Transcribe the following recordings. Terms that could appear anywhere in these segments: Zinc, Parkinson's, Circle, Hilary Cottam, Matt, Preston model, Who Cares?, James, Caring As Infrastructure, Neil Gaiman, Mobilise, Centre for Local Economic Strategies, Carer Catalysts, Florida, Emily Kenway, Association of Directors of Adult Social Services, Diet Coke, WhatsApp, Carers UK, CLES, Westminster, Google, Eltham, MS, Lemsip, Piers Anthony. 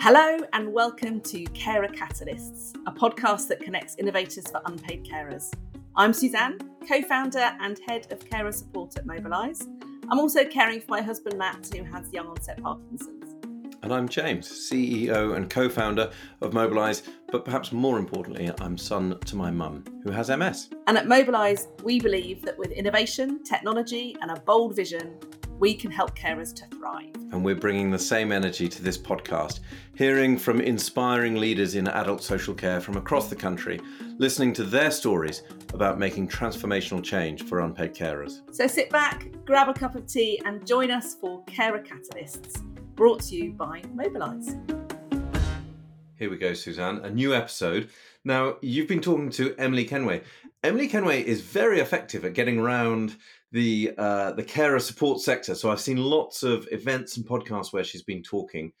Hello and welcome to Carer Catalysts, a podcast that connects innovators for unpaid carers. I'm Suzanne, co-founder and head of carer support at Mobilise. I'm also caring for my husband Matt, who has young onset Parkinson's. And I'm James, CEO and co-founder of Mobilise, but perhaps more importantly, I'm son to my mum, who has MS. And at Mobilise, we believe that with innovation, technology and a bold vision, we can help carers to thrive. And we're bringing the same energy to this podcast, hearing from inspiring leaders in adult social care from across the country, listening to their stories about making transformational change for unpaid carers. So sit back, grab a cup of tea and join us for Carer Catalysts, brought to you by Mobilise. Here we go, Suzanne, a new episode. Now, you've been talking to Emily Kenway. Emily Kenway is very effective at getting around the carer support sector. So I've seen lots of events and podcasts where she's been talking.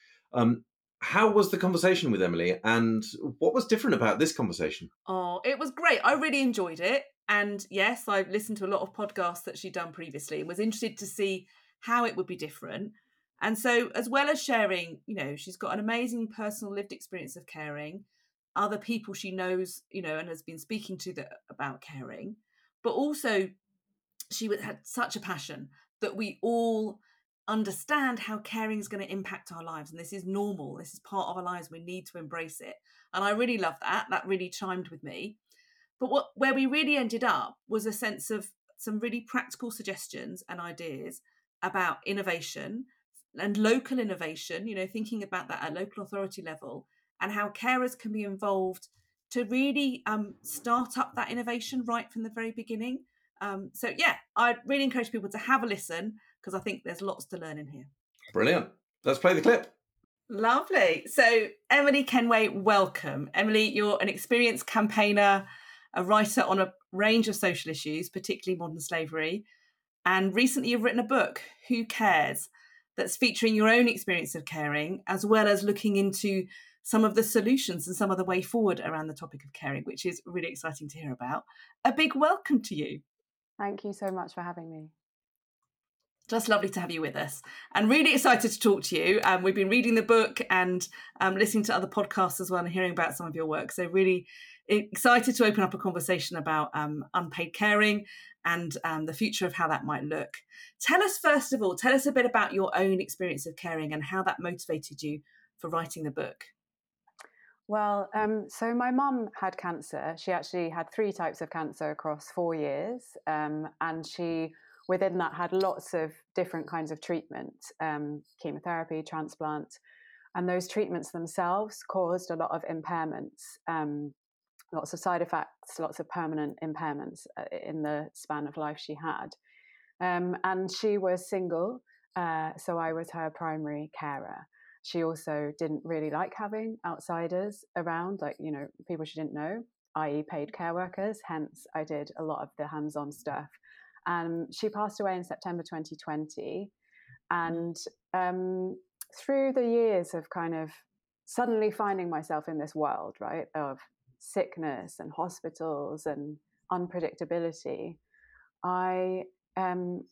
How was the conversation with Emily and what was different about this conversation? Oh, it was great. I really enjoyed it. And yes, I've listened to a lot of podcasts that she'd done previously and was interested to see how it would be different. And so as well as sharing, you know, she's got an amazing personal lived experience of caring, other people she knows, you know, and has been speaking to about caring, but also she had such a passion that we all understand how caring is going to impact our lives. And this is normal. This is part of our lives. We need to embrace it. And I really love that. That really chimed with me. But where we really ended up was a sense of some really practical suggestions and ideas about innovation and local innovation, you know, thinking about that at local authority level and how carers can be involved to really start up that innovation right from the very beginning. So yeah, I'd really encourage people to have a listen because I think there's lots to learn in here. Brilliant. Let's play the clip. Lovely. So Emily Kenway, welcome. Emily, you're an experienced campaigner, a writer on a range of social issues, particularly modern slavery. And recently you've written a book, Who Cares?, that's featuring your own experience of caring, as well as looking into some of the solutions and some of the way forward around the topic of caring, which is really exciting to hear about. A big welcome to you. Thank you so much for having me. Just lovely to have you with us and really excited to talk to you. We've been reading the book and listening to other podcasts as well and hearing about some of your work. So really excited to open up a conversation about unpaid caring and the future of how that might look. Tell us, first of all, tell us a bit about your own experience of caring and how that motivated you for writing the book. Well, so my mum had cancer. She actually had 3 types of cancer across 4 years. And she, within that, had lots of different kinds of treatment, chemotherapy, transplant. And those treatments themselves caused a lot of impairments, lots of side effects, lots of permanent impairments in the span of life she had. And she was single, so I was her primary carer. She also didn't really like having outsiders around, like, you know, people she didn't know, i.e. paid care workers. Hence, I did a lot of the hands-on stuff. She passed away in September 2020. And through the years of kind of suddenly finding myself in this world, right, of sickness and hospitals and unpredictability, I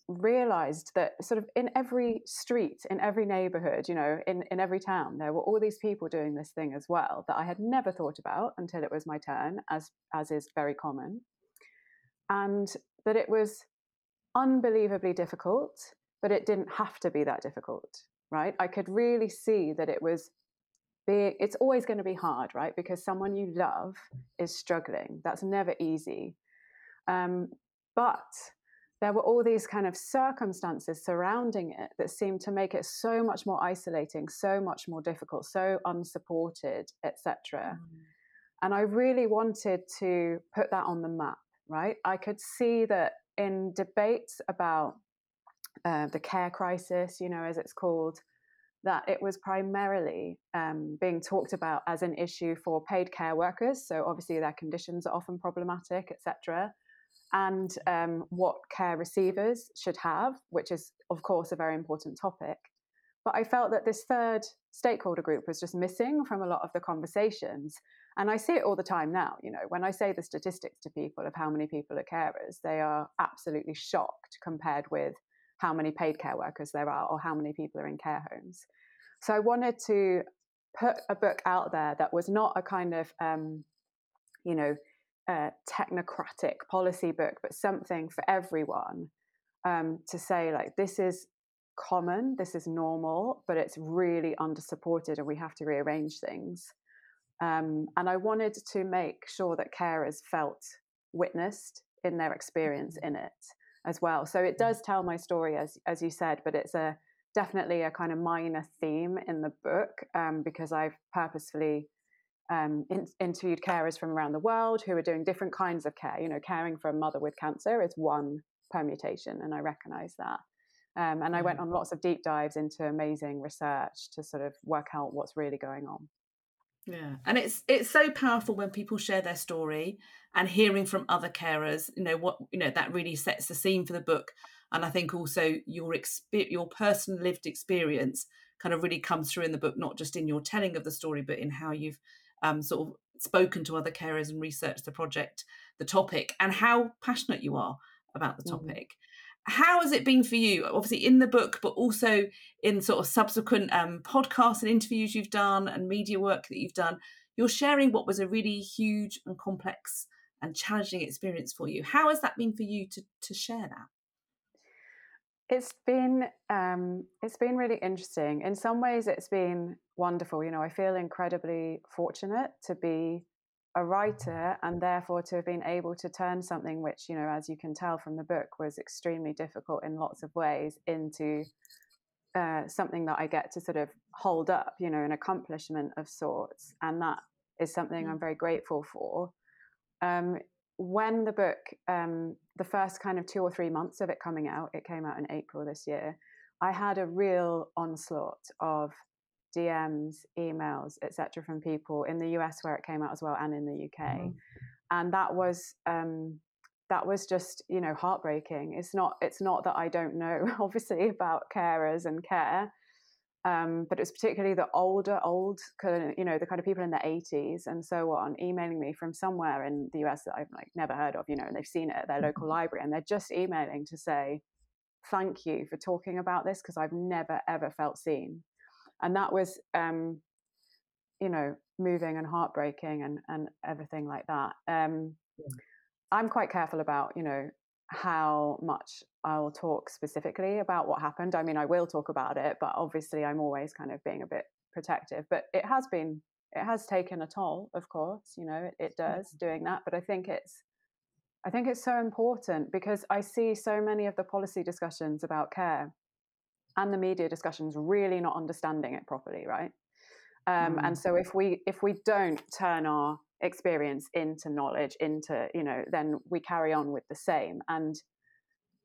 realised that sort of in every street, in every neighbourhood, you know, in every town, there were all these people doing this thing as well that I had never thought about until it was my turn, as is very common. And that it was unbelievably difficult, but it didn't have to be that difficult, right? I could really see that it was big. It's always going to be hard, right? Because someone you love is struggling. That's never easy. But there were all these kind of circumstances surrounding it that seemed to make it so much more isolating, so much more difficult, so unsupported, etc. And I really wanted to put that on the map, right? I could see that in debates about the care crisis, you know, as it's called, that it was primarily being talked about as an issue for paid care workers. So obviously their conditions are often problematic, etc., and what care receivers should have, which is, of course, a very important topic. But I felt that this third stakeholder group was just missing from a lot of the conversations. And I see it all the time now. You know, when I say the statistics to people of how many people are carers, they are absolutely shocked compared with how many paid care workers there are or how many people are in care homes. So I wanted to put a book out there that was not a kind of, technocratic policy book, but something for everyone to say, like, this is common, this is normal, but it's really undersupported and we have to rearrange things. And I wanted to make sure that carers felt witnessed in their experience in it as well. So it does tell my story, as you said, but it's definitely a kind of minor theme in the book, because I've purposefully interviewed carers from around the world who are doing different kinds of care. You know, caring for a mother with cancer is one permutation, and I recognise that. And I went on lots of deep dives into amazing research to sort of work out what's really going on. Yeah, and it's so powerful when people share their story and hearing from other carers. That really sets the scene for the book, and I think also your personal lived experience kind of really comes through in the book, not just in your telling of the story, but in how you've sort of spoken to other carers and researched the project, the topic, and how passionate you are about the topic. Mm-hmm. How has it been for you? Obviously in the book, but also in sort of subsequent podcasts and interviews you've done and media work that you've done, you're sharing what was a really huge and complex and challenging experience for you. How has that been for you to share that? It's been really interesting. In some ways, it's been wonderful. You know, I feel incredibly fortunate to be a writer and therefore to have been able to turn something which, you know, as you can tell from the book, was extremely difficult in lots of ways into something that I get to sort of hold up, you know, an accomplishment of sorts. And that is something I'm very grateful for. When the book, the first kind of 2 or 3 months of it coming out, it came out in April this year, I had a real onslaught of DMs, emails, etc. from people in the US where it came out as well, and in the UK. Mm-hmm. And that was just, you know, heartbreaking. It's not that I don't know, obviously, about carers and care, but it was particularly the old, you know, the kind of people in their 80s and so on, emailing me from somewhere in the US that I've like never heard of, you know, and they've seen it at their local library, and they're just emailing to say, thank you for talking about this because I've never, ever felt seen. And that was, moving and heartbreaking and everything like that. I'm quite careful about, you know, how much I will talk specifically about what happened. I mean, I will talk about it, but obviously I'm always kind of being a bit protective. But it has taken a toll, of course, you know, it does doing that. But I think it's so important because I see so many of the policy discussions about care and the media discussions really not understanding it properly, right? And so if we don't turn our experience into knowledge, into, you know, then we carry on with the same. And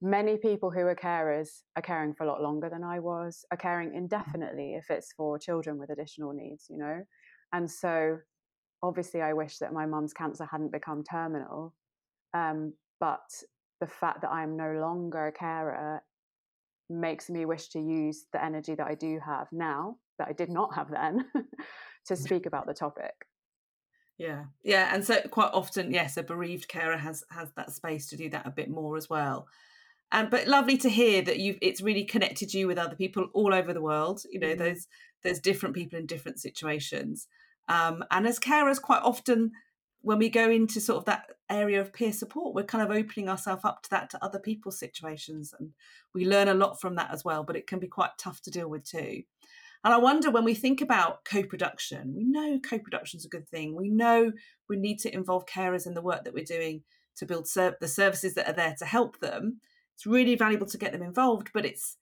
many people who are carers are caring for a lot longer than I was, are caring indefinitely if it's for children with additional needs, you know. And so obviously I wish that my mum's cancer hadn't become terminal, but the fact that I'm no longer a carer makes me wish to use the energy that I do have now that I did not have then to speak about the topic. Yeah, and so quite often, yes, a bereaved carer has that space to do that a bit more as well. But lovely to hear that it's really connected you with other people all over the world. You know, mm-hmm. there's different people in different situations. And as carers, quite often when we go into sort of that area of peer support, we're kind of opening ourselves up to that, to other people's situations, and we learn a lot from that as well. But it can be quite tough to deal with too. And I wonder, when we think about co-production, we know co-production is a good thing. We know we need to involve carers in the work that we're doing to build the services that are there to help them. It's really valuable to get them involved, but it's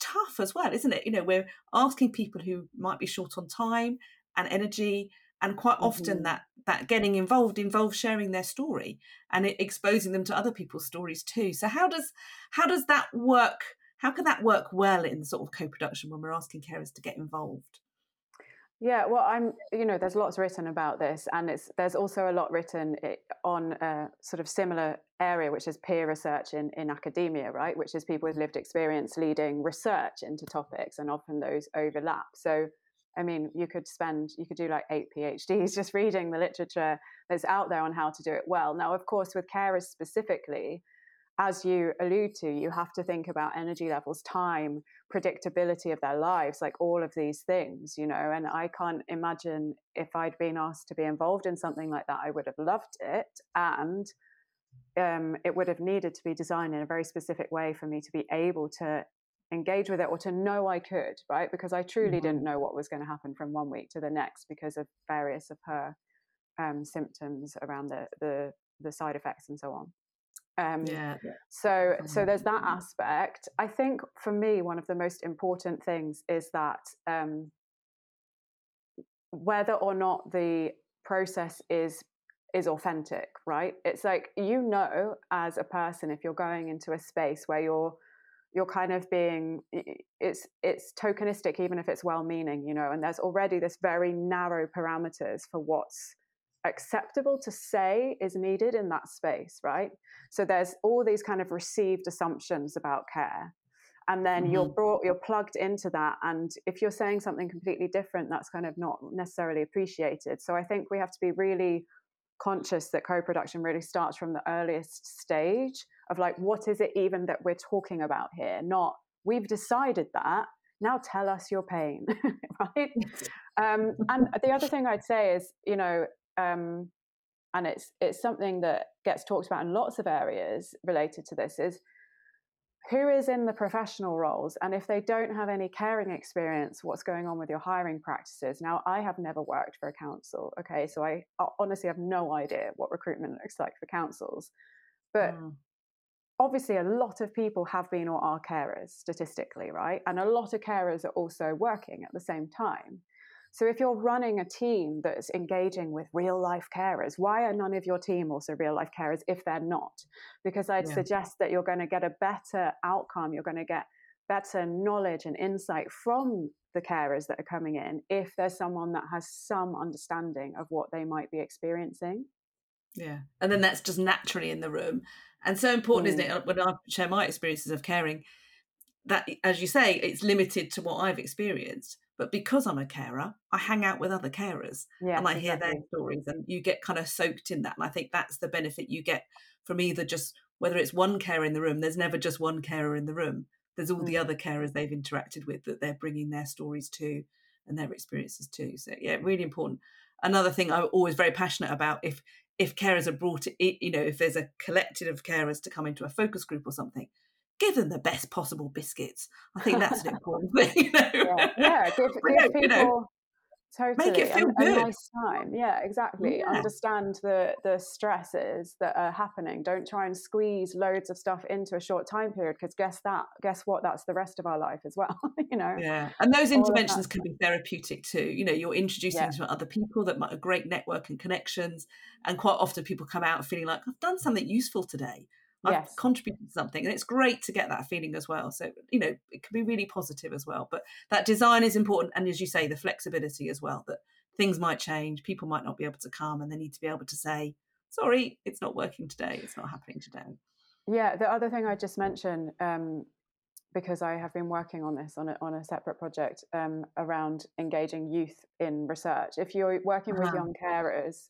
tough as well, isn't it? You know, we're asking people who might be short on time and energy, and quite often that getting involved involves sharing their story and exposing them to other people's stories too. So how does that work? How can that work well in sort of co-production when we're asking carers to get involved? Yeah, well, there's lots written about this, and there's also a lot written on a sort of similar area, which is peer research in academia, right? Which is people with lived experience leading research into topics, and often those overlap. So, I mean, you could do like 8 PhDs just reading the literature that's out there on how to do it well. Now, of course, with carers specifically, as you allude to, you have to think about energy levels, time, predictability of their lives, like all of these things, you know. And I can't imagine if I'd been asked to be involved in something like that, I would have loved it. And it would have needed to be designed in a very specific way for me to be able to engage with it, or to know I could, right? Because I truly didn't know what was going to happen from one week to the next because of various of her symptoms around the side effects and so on. So there's that aspect. I think for me, one of the most important things is that whether or not the process is authentic, right? It's like, you know, as a person, if you're going into a space where you're kind of being, it's tokenistic, even if it's well-meaning, you know, and there's already this very narrow parameters for what's acceptable to say is needed in that space, right? So there's all these kind of received assumptions about care, and then you're plugged into that, and if you're saying something completely different, that's kind of not necessarily appreciated. So I think we have to be really conscious that co-production really starts from the earliest stage of, like, what is it even that we're talking about here? Not, we've decided that, now tell us your pain, right? And the other thing I'd say is, you know, and it's something that gets talked about in lots of areas related to this, is who is in the professional roles, and if they don't have any caring experience, what's going on with your hiring practices? Now, I have never worked for a council, okay, so I honestly have no idea what recruitment looks like for councils, but obviously a lot of people have been or are carers statistically, right? And a lot of carers are also working at the same time. So if you're running a team that's engaging with real life carers, why are none of your team also real life carers if they're not? Because I'd suggest that you're going to get a better outcome. You're going to get better knowledge and insight from the carers that are coming in if there's someone that has some understanding of what they might be experiencing. Yeah. And then that's just naturally in the room. And so important, isn't it? When I share my experiences of caring, that, as you say, it's limited to what I've experienced. But because I'm a carer, I hang out with other carers and I hear their stories, and you get kind of soaked in that. And I think that's the benefit you get from either just, whether it's one carer in the room, there's never just one carer in the room. There's all the other carers they've interacted with that they're bringing their stories to and their experiences to. So, yeah, really important. Another thing I'm always very passionate about, if carers are brought to, you know, if there's a collective of carers to come into a focus group or something, give them the best possible biscuits. I think that's an important thing, you know. Give people, you know, totally, make it feel good. A nice time. Yeah, exactly. Yeah. Understand the stresses that are happening. Don't try and squeeze loads of stuff into a short time period, because guess what? That's the rest of our life as well, you know. Yeah, and those interventions can be therapeutic too. You know, you're introducing to other people that might have great network and connections, and quite often people come out feeling like, I've done something useful today. I've contributed to something, and it's great to get that feeling as well. So, you know, it can be really positive as well. But that design is important, and as you say, the flexibility as well, that things might change, people might not be able to come, and they need to be able to say, sorry, it's not working today, it's not happening today. Yeah, the other thing I just mentioned, because I have been working on this on a separate project around engaging youth in research. If you're working with young carers,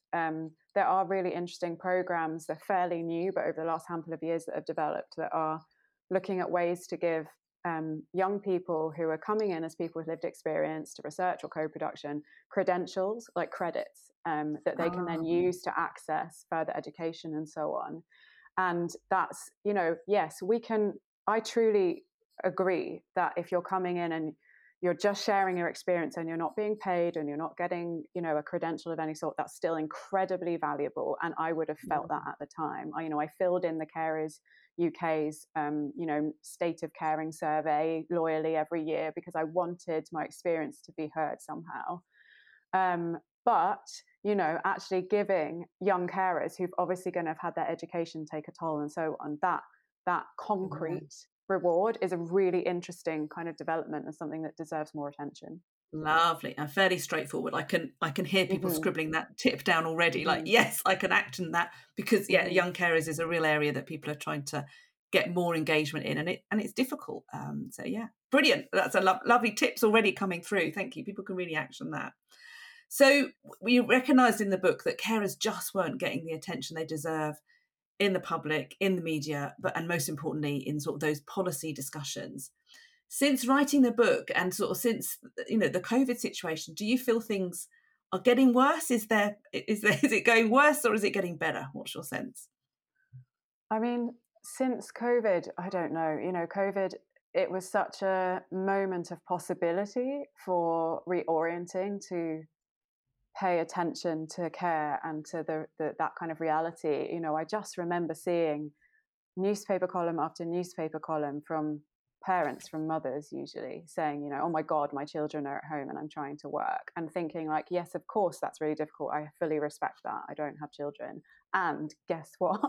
there are really interesting programs. They're fairly new, but over the last handful of years that have developed, that are looking at ways to give young people who are coming in as people with lived experience to research or co-production credentials, like credits, that they can then use to access further education and so on. And that's, you know, yes, we can, I truly agree that if you're coming in and you're just sharing your experience and you're not being paid and you're not getting, you know, a credential of any sort, that's still incredibly valuable. And I would have felt that at the time. I filled in the Carers UK's, state of caring survey loyally every year because I wanted my experience to be heard somehow. But, you know, actually giving young carers who've obviously going to have had their education take a toll and so on, that concrete reward is a really interesting kind of development and something that deserves more attention. Lovely and fairly straightforward. I can hear people scribbling that tip down already, like, yes, I can act on that, because young carers is a real area that people are trying to get more engagement in, and it's difficult. Brilliant. That's a lovely tips already coming through. Thank you. People can really action that. So we recognised in the book that carers just weren't getting the attention they deserve in the public, in the media, but and most importantly in sort of those policy discussions. Since writing the book and sort of since, you know, the COVID situation, do you feel things are getting worse? Is it going worse or is it getting better? What's your sense? I mean, since COVID, I don't know, you know, COVID, it was such a moment of possibility for reorienting to pay attention to care and to the that kind of reality. You know, I just remember seeing newspaper column after newspaper column from parents, from mothers usually, saying, you know, oh my God, my children are at home and I'm trying to work, and thinking like, yes, of course, that's really difficult. I fully respect that. I don't have children. And guess what?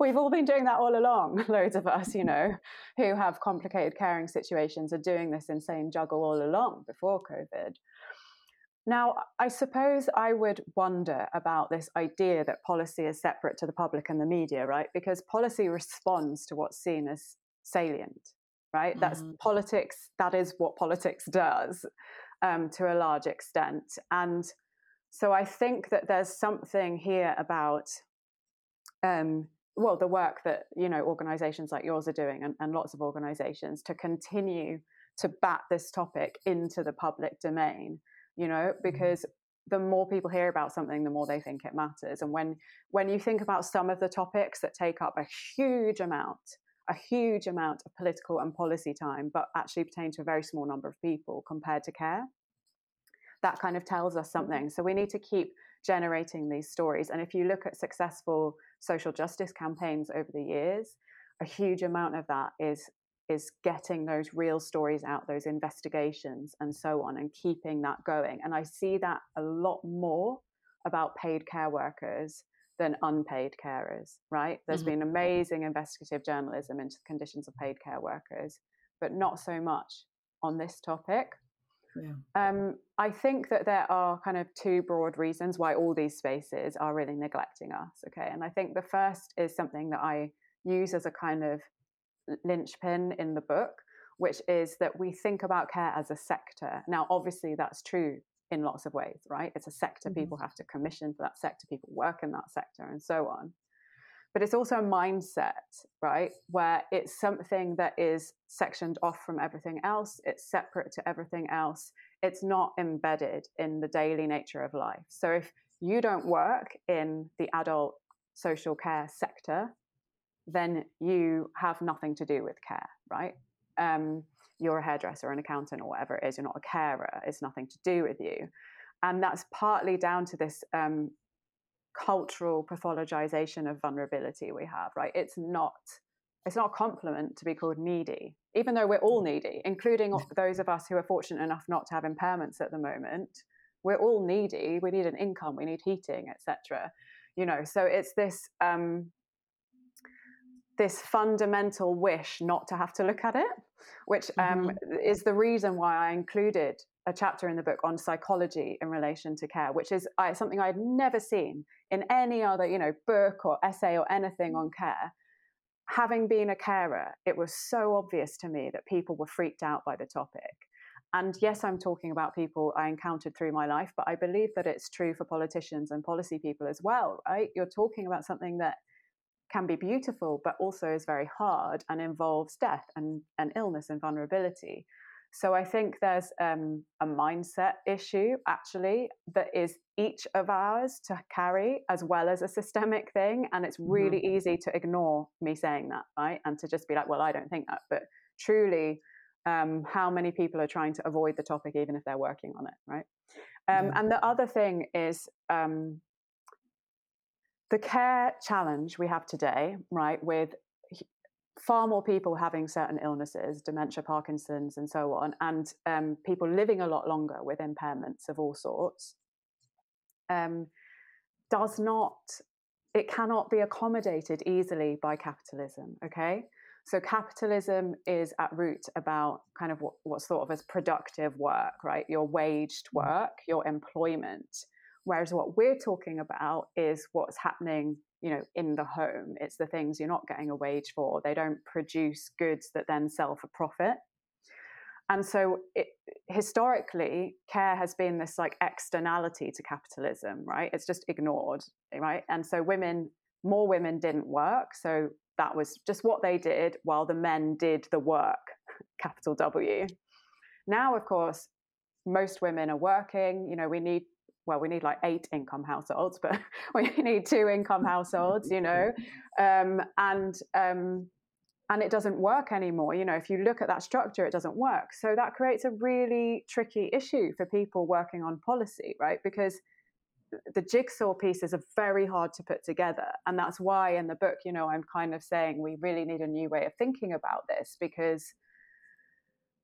We've all been doing that all along. Loads of us, you know, who have complicated caring situations are doing this insane juggle all along before COVID. Now, I suppose I would wonder about this idea that policy is separate to the public and the media, right? Because policy responds to what's seen as salient, right? That's politics. That is what politics does to a large extent. And so I think that there's something here about the work that, you know, organisations like yours are doing and lots of organisations to continue to bat this topic into the public domain. You know, because the more people hear about something, the more they think it matters. And when you think about some of the topics that take up a huge amount of political and policy time, but actually pertain to a very small number of people compared to care, that kind of tells us something. So we need to keep generating these stories. And if you look at successful social justice campaigns over the years, a huge amount of that is getting those real stories out, those investigations and so on, and keeping that going. And I see that a lot more about paid care workers than unpaid carers, right? There's been amazing investigative journalism into the conditions of paid care workers, but not so much on this topic. Yeah. I think that there are kind of two broad reasons why all these spaces are really neglecting us, okay? And I think the first is something that I use as a kind of linchpin in the book, which is that we think about care as a sector. Now, obviously, that's true in lots of ways, right? It's a sector, people have to commission for that sector, people work in that sector, and so on. But it's also a mindset, right? Where it's something that is sectioned off from everything else, it's separate to everything else, it's not embedded in the daily nature of life. So if you don't work in the adult social care sector, then you have nothing to do with care, right? You're a hairdresser, an accountant, or whatever it is. You're not a carer. It's nothing to do with you. And that's partly down to this cultural pathologization of vulnerability we have, right? It's not a compliment to be called needy, even though we're all needy, including those of us who are fortunate enough not to have impairments at the moment. We're all needy. We need an income. We need heating, etc. You know, so it's this... this fundamental wish not to have to look at it, which is the reason why I included a chapter in the book on psychology in relation to care, which is something I'd never seen in any other, you know, book or essay or anything on care. Having been a carer, it was so obvious to me that people were freaked out by the topic. And yes, I'm talking about people I encountered through my life, but I believe that it's true for politicians and policy people as well, right? You're talking about something that can be beautiful, but also is very hard and involves death and illness and vulnerability. So I think there's a mindset issue, actually, that is each of ours to carry, as well as a systemic thing. And it's really easy to ignore me saying that, right? And to just be like, well, I don't think that. But truly, how many people are trying to avoid the topic, even if they're working on it, right? And the other thing is... the care challenge we have today, right, with far more people having certain illnesses, dementia, Parkinson's, and so on, and people living a lot longer with impairments of all sorts, cannot be accommodated easily by capitalism, okay? So capitalism is at root about kind of what's thought of as productive work, right? Your waged work, your employment. Whereas what we're talking about is what's happening, you know, in the home. It's the things you're not getting a wage for. They don't produce goods that then sell for profit. And so historically, care has been this like externality to capitalism, right? It's just ignored, right? And so women more women didn't work. So that was just what they did while the men did the work, capital W. Now, of course, most women are working. You know, we need like 8 income households, but we need 2 income households, you know, and it doesn't work anymore. You know, if you look at that structure, it doesn't work. So that creates a really tricky issue for people working on policy, right? Because the jigsaw pieces are very hard to put together. And that's why in the book, you know, I'm kind of saying we really need a new way of thinking about this, because,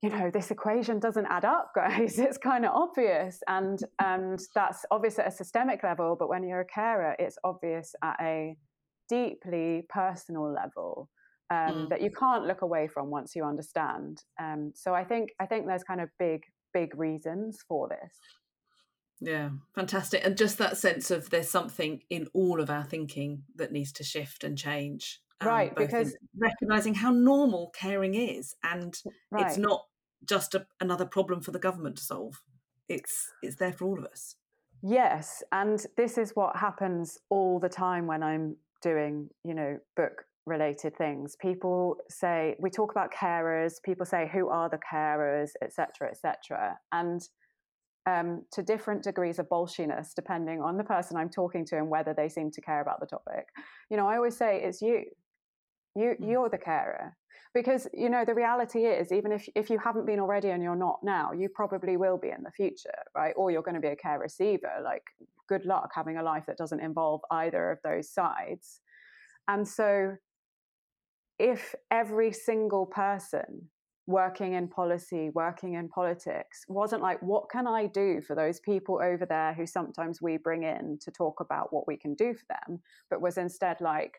you know, this equation doesn't add up, guys. It's kind of obvious. And that's obvious at a systemic level, but when you're a carer, it's obvious at a deeply personal level that you can't look away from once you understand. So I think there's kind of big reasons for this. Yeah, fantastic. And just that sense of there's something in all of our thinking that needs to shift and change. Right, because recognising how normal caring is, and It's not just another problem for the government to solve. It's there for all of us. Yes, and this is what happens all the time when I'm doing, you know, book-related things. People say, we talk about carers. People say, who are the carers, etc., etc. And to different degrees of bolshiness, depending on the person I'm talking to and whether they seem to care about the topic. You know, I always say it's you. You're the carer, because, you know, the reality is, even if you haven't been already and you're not now, you probably will be in the future, right? Or you're going to be a care receiver. Like, good luck having a life that doesn't involve either of those sides. And so if every single person working in policy, working in politics, wasn't like, what can I do for those people over there who sometimes we bring in to talk about what we can do for them, but was instead like,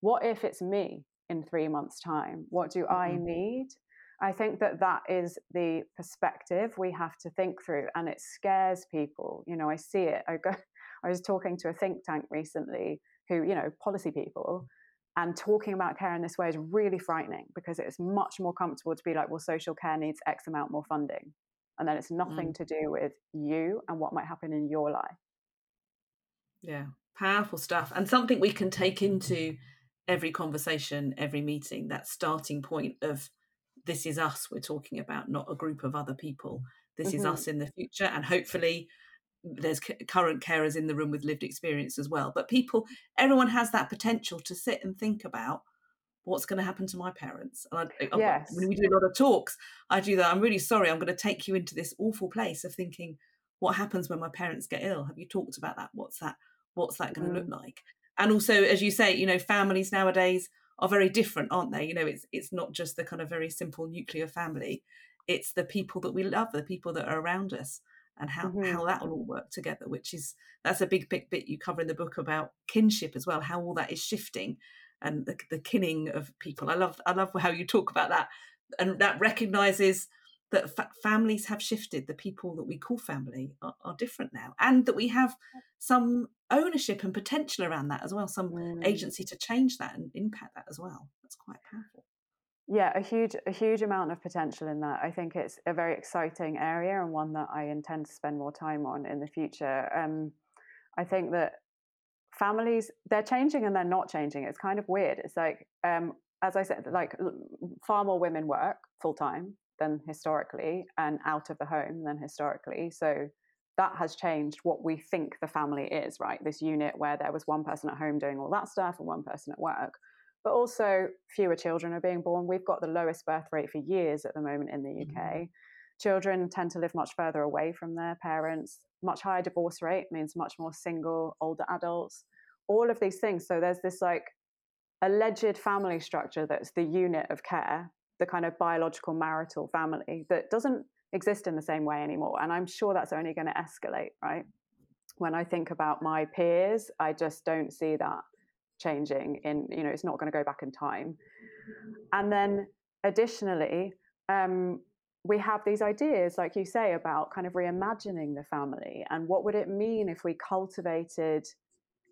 what if it's me in 3 months' time? What do I need? I think that is the perspective we have to think through, and it scares people. You know, I see it. I was talking to a think tank recently who, you know, policy people, and talking about care in this way is really frightening, because it's much more comfortable to be like, well, social care needs X amount more funding. And then it's nothing to do with you and what might happen in your life. Yeah, powerful stuff. And something we can take into every conversation, every meeting, that starting point of, this is us we're talking about, not a group of other people. This is us in the future. And hopefully there's current carers in the room with lived experience as well. But everyone has that potential to sit and think about what's going to happen to my parents. And when we do a lot of talks, I do that. I'm really sorry. I'm going to take you into this awful place of thinking, what happens when my parents get ill? Have you talked about that? What's that going to look like? And also, as you say, you know, families nowadays are very different, aren't they? You know, it's not just the kind of very simple nuclear family. It's the people that we love, the people that are around us, and how that will all work together, which is, that's a big bit you cover in the book about kinship as well, how all that is shifting, and the kinning of people. I love how you talk about that, and that recognises that families have shifted. The people that we call family are different now, and that we have some ownership and potential around that as well, some agency to change that and impact that as well. That's quite powerful. Yeah, a huge amount of potential in that. I think it's a very exciting area, and one that I intend to spend more time on in the future. I think that families, they're changing and they're not changing. It's kind of weird. It's like, as I said, like, far more women work full time than historically, and out of the home than historically. So that has changed what we think the family is, right? This unit where there was one person at home doing all that stuff and one person at work. But also, fewer children are being born. We've got the lowest birth rate for years at the moment in the UK. Children tend to live much further away from their parents. Much higher divorce rate means much more single, older adults. All of these things. So there's this like alleged family structure that's the unit of care, the kind of biological marital family, that doesn't exist in the same way anymore. And I'm sure that's only going to escalate, right? When I think about my peers, I just don't see that changing. In, you know, it's not going to go back in time. And then additionally, we have these ideas, like you say, about kind of reimagining the family, and what would it mean if we cultivated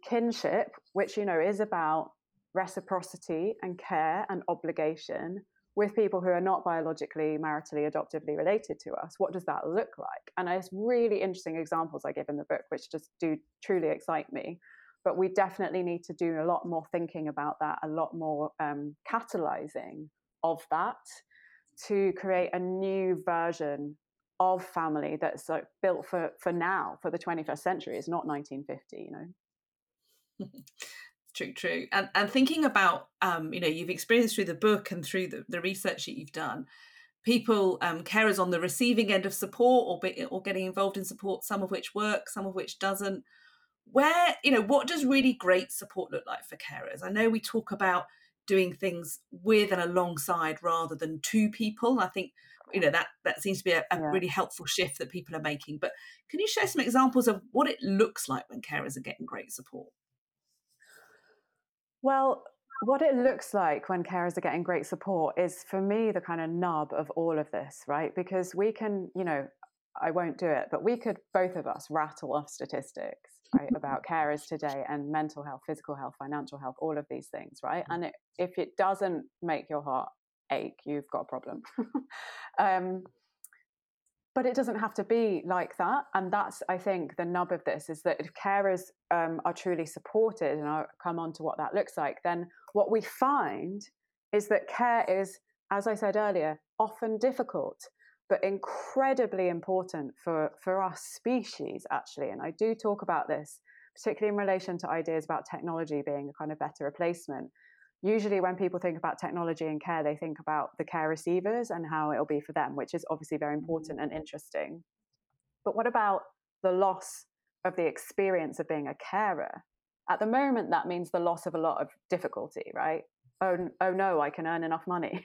kinship, which, you know, is about reciprocity and care and obligation, with people who are not biologically, maritally, adoptively related to us. What does that look like? And there's really interesting examples I give in the book, which just do truly excite me. But we definitely need to do a lot more thinking about that, a lot more catalysing of that to create a new version of family that's like built for now, for the 21st century. It's not 1950, you know. True. And thinking about, you've experienced through the book and through the research that you've done, people, carers on the receiving end of support or getting involved in support, some of which works, some of which doesn't. Where, what does really great support look like for carers? I know we talk about doing things with and alongside rather than to people. I think, that seems to be a really helpful shift that people are making. But can you share some examples of what it looks like when carers are getting great support? Well, what it looks like when carers are getting great support is, for me, the kind of nub of all of this, right? Because we can, I won't do it, but we could, both of us, rattle off statistics, right, about carers today and mental health, physical health, financial health, all of these things, right? And if it doesn't make your heart ache, you've got a problem. But it doesn't have to be like that. And that's, I think, the nub of this, is that if carers are truly supported, and I'll come on to what that looks like, then what we find is that care is, as I said earlier, often difficult, but incredibly important for our species, actually. And I do talk about this, particularly in relation to ideas about technology being a kind of better replacement. Usually when people think about technology and care, they think about the care receivers and how it'll be for them, which is obviously very important and interesting. But what about the loss of the experience of being a carer? At the moment, that means the loss of a lot of difficulty, right? Oh no, I can earn enough money,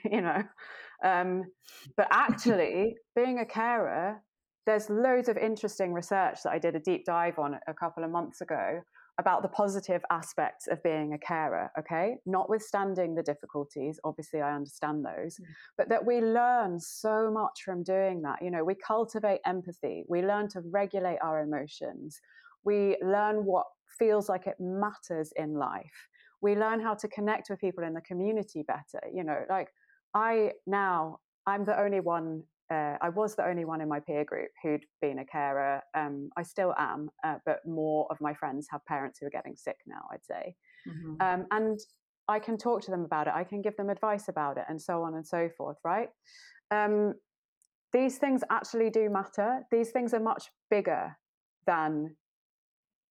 But actually, being a carer, there's loads of interesting research that I did a deep dive on a couple of months ago about the positive aspects of being a carer, okay? Notwithstanding the difficulties, obviously I understand those, but that we learn so much from doing that. We cultivate empathy, we learn to regulate our emotions, we learn what feels like it matters in life, we learn how to connect with people in the community better. I'm the only one, I was the only one in my peer group who'd been a carer. I still am, but more of my friends have parents who are getting sick now, I'd say. Mm-hmm. And I can talk to them about it. I can give them advice about it and so on and so forth, right? These things actually do matter. These things are much bigger than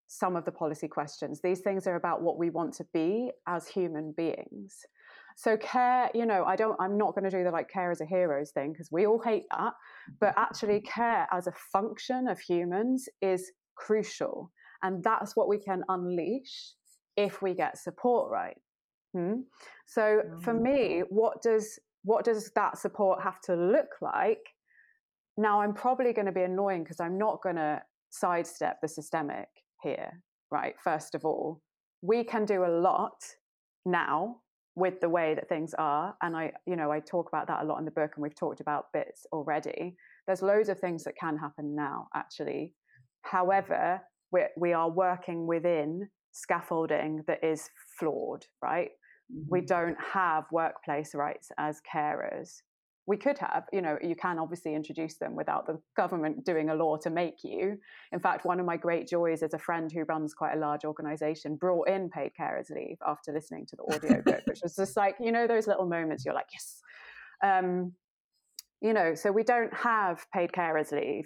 some of the policy questions. These things are about what we want to be as human beings. So care, I'm not going to do the care as a heroes thing, because we all hate that, but actually care as a function of humans is crucial. And that's what we can unleash if we get support right. So for me, what does that support have to look like? Now, I'm probably going to be annoying because I'm not going to sidestep the systemic here, right? First of all, we can do a lot now with the way that things are, and I talk about that a lot in the book, and we've talked about bits already. There's loads of things that can happen now, actually. However, we are working within scaffolding that is flawed, right? Mm-hmm. We don't have workplace rights as carers. We could have, you can obviously introduce them without the government doing a law to make you. In fact, one of my great joys is a friend who runs quite a large organisation brought in paid carers leave after listening to the audiobook, which was just like, those little moments you're like, yes. So we don't have paid carers leave,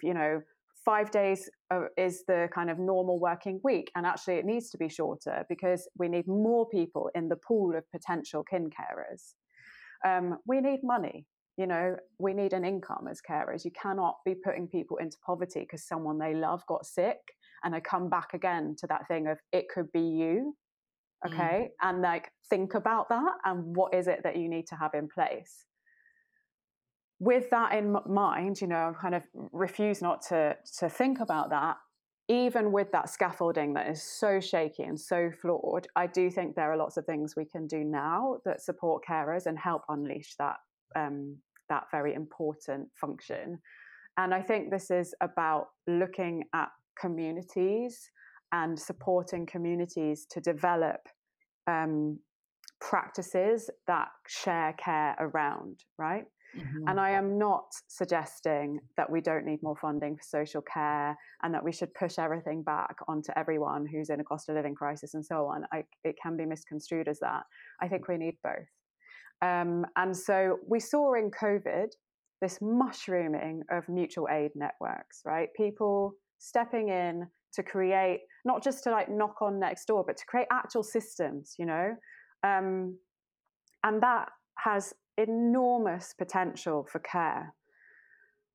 5 days is the kind of normal working week. And actually it needs to be shorter because we need more people in the pool of potential kin carers. We need money. We need an income as carers. You cannot be putting people into poverty because someone they love got sick. And I come back again to that thing of it could be you, okay? Mm. And think about that and what is it that you need to have in place. With that in mind, I kind of refuse not to think about that. Even with that scaffolding that is so shaky and so flawed, I do think there are lots of things we can do now that support carers and help unleash that. That very important function. And I think this is about looking at communities and supporting communities to develop practices that share care around, right? Mm-hmm. And I am not suggesting that we don't need more funding for social care and that we should push everything back onto everyone who's in a cost of living crisis and so on. It can be misconstrued as that. I think we need both. And so we saw in COVID this mushrooming of mutual aid networks, right? People stepping in to create, not just to like knock on next door, but to create actual systems, you know? And that has enormous potential for care.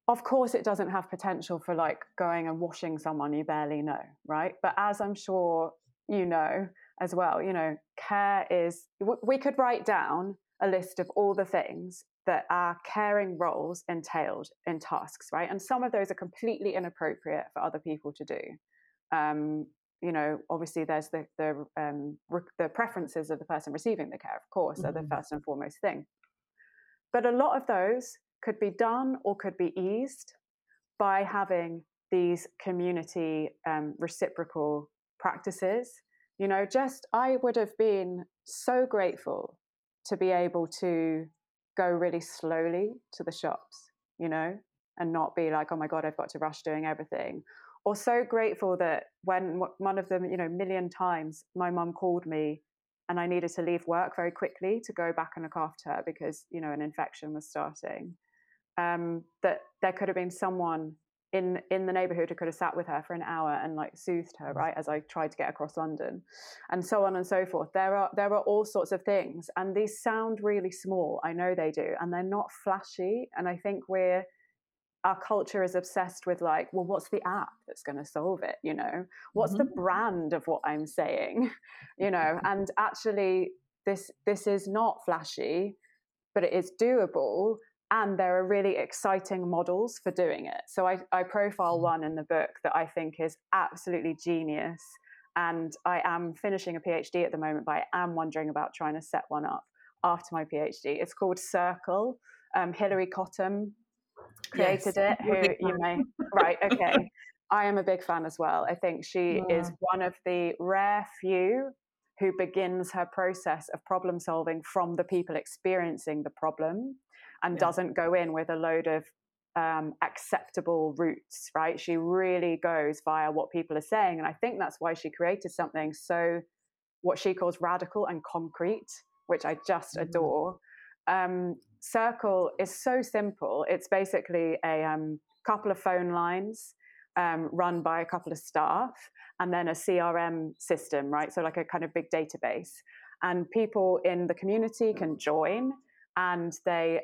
Of course, it doesn't have potential for like going and washing someone you barely know, right? But as I'm sure you know as well, you know, care is, we could write down a list of all the things that our caring roles entailed in tasks, right? And some of those are completely inappropriate for other people to do. You know, obviously there's the preferences of the person receiving the care, of course, are the first and foremost thing. But a lot of those could be done or could be eased by having these community reciprocal practices. You know, just I would have been so grateful to be able to go really slowly to the shops, you know, and not be like, oh my God, I've got to rush doing everything. Or so grateful that when one of them, you know, million times my mum called me and I needed to leave work very quickly to go back and look after her because, you know, an infection was starting, that there could have been someone in the neighbourhood who could have sat with her for an hour and like soothed her, right, as I tried to get across London, and so on and so forth. There are all sorts of things, and these sound really small, I know they do, and they're not flashy. And I think our culture is obsessed with like, well, what's the app that's going to solve it? You know, what's the brand of what I'm saying? You know, and actually this is not flashy, but it is doable. And there are really exciting models for doing it. So I profile one in the book that I think is absolutely genius. And I am finishing a PhD at the moment, but I am wondering about trying to set one up after my PhD. It's called Circle. Hilary Cottam created it, who you may right, okay. I am a big fan as well. I think she is one of the rare few who begins her process of problem solving from the people experiencing the problem and doesn't go in with a load of acceptable routes, right? She really goes via what people are saying. And I think that's why she created something so, what she calls radical and concrete, which I just adore. Circle is so simple. It's basically a couple of phone lines run by a couple of staff and then a CRM system, right? So like a kind of big database. And people in the community can join and they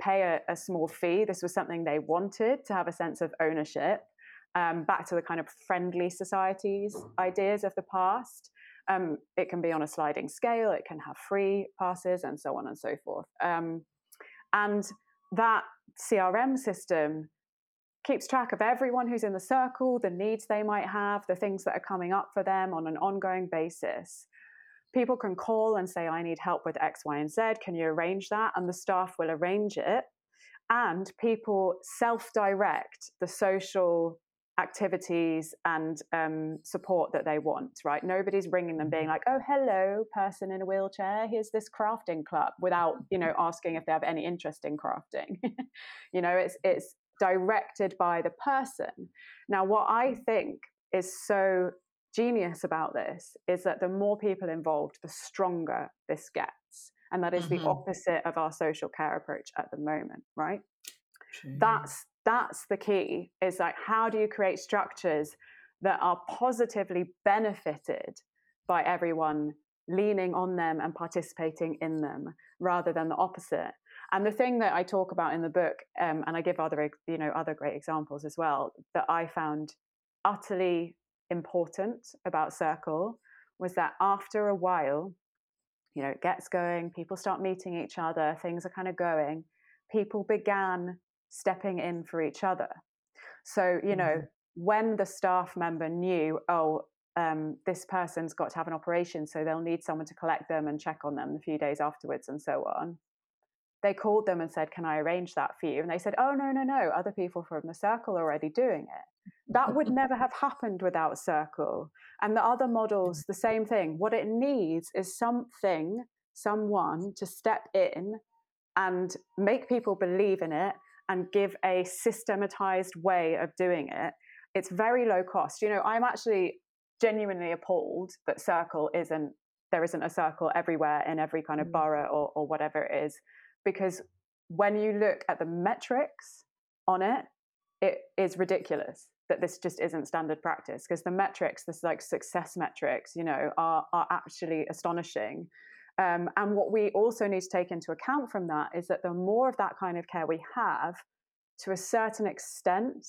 pay a small fee. This was something they wanted to have a sense of ownership, back to the kind of friendly societies ideas of the past. It can be on a sliding scale, it can have free passes and so on and so forth. And that CRM system keeps track of everyone who's in the circle, the needs they might have, the things that are coming up for them on an ongoing basis. People can call and say, I need help with X, Y, and Z. Can you arrange that? And the staff will arrange it. And people self-direct the social activities and support that they want, right? Nobody's ringing them being like, oh, hello, person in a wheelchair, here's this crafting club, without, you know, asking if they have any interest in crafting. You know, it's directed by the person. Now, what I think is so genius about this is that the more people involved, the stronger this gets. And that is the opposite of our social care approach at the moment, right? True. That's the key, is like, how do you create structures that are positively benefited by everyone leaning on them and participating in them, rather than the opposite. And the thing that I talk about in the book, and I give other, you know, other great examples as well, that I found utterly important about Circle, was that after a while, you know, it gets going, people start meeting each other, things are kind of going, people began stepping in for each other. So, you know, when the staff member knew, oh, this person's got to have an operation, so they'll need someone to collect them and check on them a few days afterwards and so on, they called them and said, can I arrange that for you? And they said, oh, no, other people from the circle are already doing it. That would never have happened without Circle. And the other models, the same thing. What it needs is someone to step in and make people believe in it and give a systematized way of doing it. It's very low cost. You know, I'm actually genuinely appalled that Circle there isn't a Circle everywhere in every kind of borough or whatever it is, because when you look at the metrics on it, it is ridiculous that this just isn't standard practice, because the metrics, this like success metrics, you know, are actually astonishing. And what we also need to take into account from that is that the more of that kind of care we have, to a certain extent,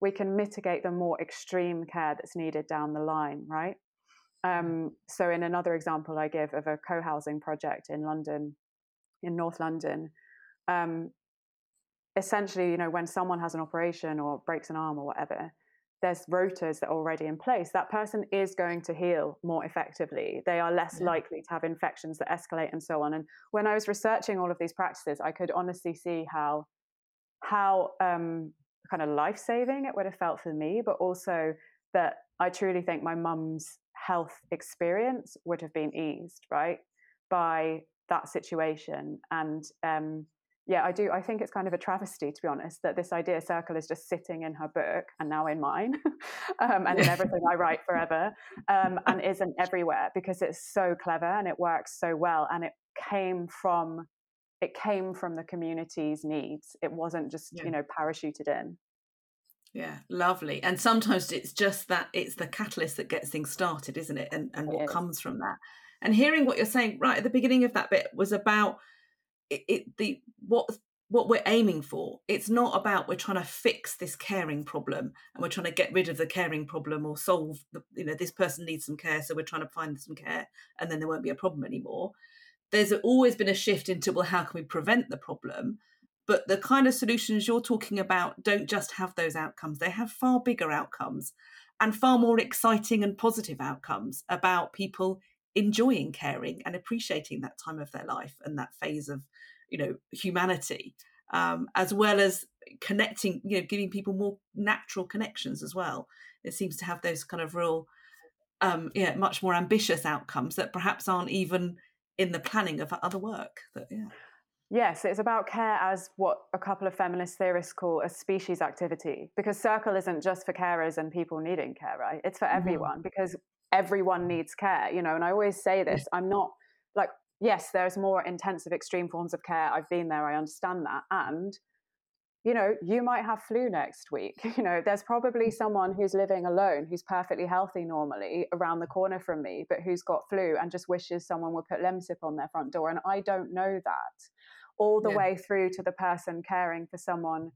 we can mitigate the more extreme care that's needed down the line, right? So in another example I give of a co-housing project in London, in North London, essentially, you know, when someone has an operation or breaks an arm or whatever, there's rotas that are already in place. That person is going to heal more effectively. They are less likely to have infections that escalate and so on. And when I was researching all of these practices, I could honestly see how kind of life-saving it would have felt for me, but also that I truly think my mum's health experience would have been eased, right, by that situation. And I think it's kind of a travesty, to be honest, that this idea Circle is just sitting in her book and now in mine and in everything I write forever and isn't everywhere, because it's so clever and it works so well, and it came from the community's needs. It wasn't just, you know, parachuted in. Yeah, lovely. And sometimes it's just that it's the catalyst that gets things started, isn't it? And what comes from that. And hearing what you're saying right at the beginning of that bit was about what we're aiming for. It's not about we're trying to fix this caring problem and we're trying to get rid of the caring problem or solve the, you know, this person needs some care, so we're trying to find some care and then there won't be a problem anymore. There's always been a shift into, well, how can we prevent the problem? But the kind of solutions you're talking about don't just have those outcomes. They have far bigger outcomes and far more exciting and positive outcomes about people enjoying caring and appreciating that time of their life and that phase of, you know, humanity, as well as connecting, you know, giving people more natural connections as well. It seems to have those kind of real, much more ambitious outcomes that perhaps aren't even in the planning of other work. But, yeah. Yes, it's about care as what a couple of feminist theorists call a species activity, because Circle isn't just for carers and people needing care, right? It's for everyone, because everyone needs care, you know. And I always say this, I'm not like, yes, there's more intensive extreme forms of care. I've been there, I understand that. And, you know, you might have flu next week. You know, there's probably someone who's living alone, who's perfectly healthy normally around the corner from me, but who's got flu and just wishes someone would put Lemsip on their front door. And I don't know that. All the way through to the person caring for someone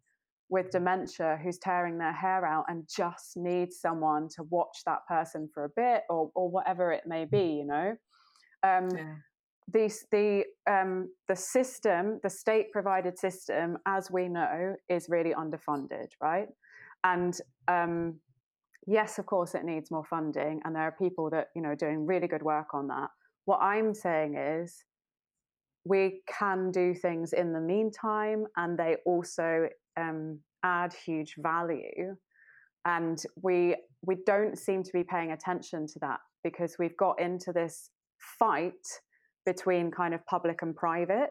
with dementia who's tearing their hair out and just needs someone to watch that person for a bit or whatever it may be, you know. The system, the state-provided system, as we know, is really underfunded, right? And yes, of course, it needs more funding, and there are people that, you know, are doing really good work on that. What I'm saying is we can do things in the meantime, and they also add huge value. And we don't seem to be paying attention to that, because we've got into this fight between kind of public and private,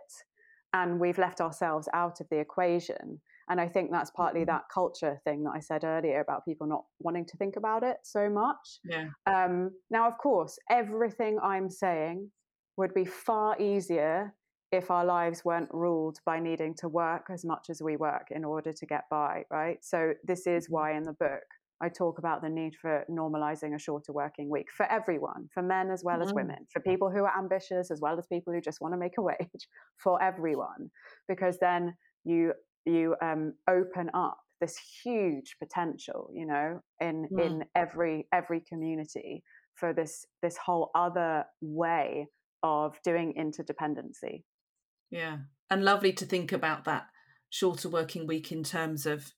and we've left ourselves out of the equation. And I think that's partly that culture thing that I said earlier about people not wanting to think about it so much. Now, of course, everything I'm saying would be far easier if our lives weren't ruled by needing to work as much as we work in order to get by, right? So this is why in the book I talk about the need for normalizing a shorter working week for everyone, for men as well as women, for people who are ambitious as well as people who just want to make a wage, for everyone, because then you open up this huge potential, you know, in every community for this whole other way of doing interdependency. Yeah, and lovely to think about that shorter working week in terms of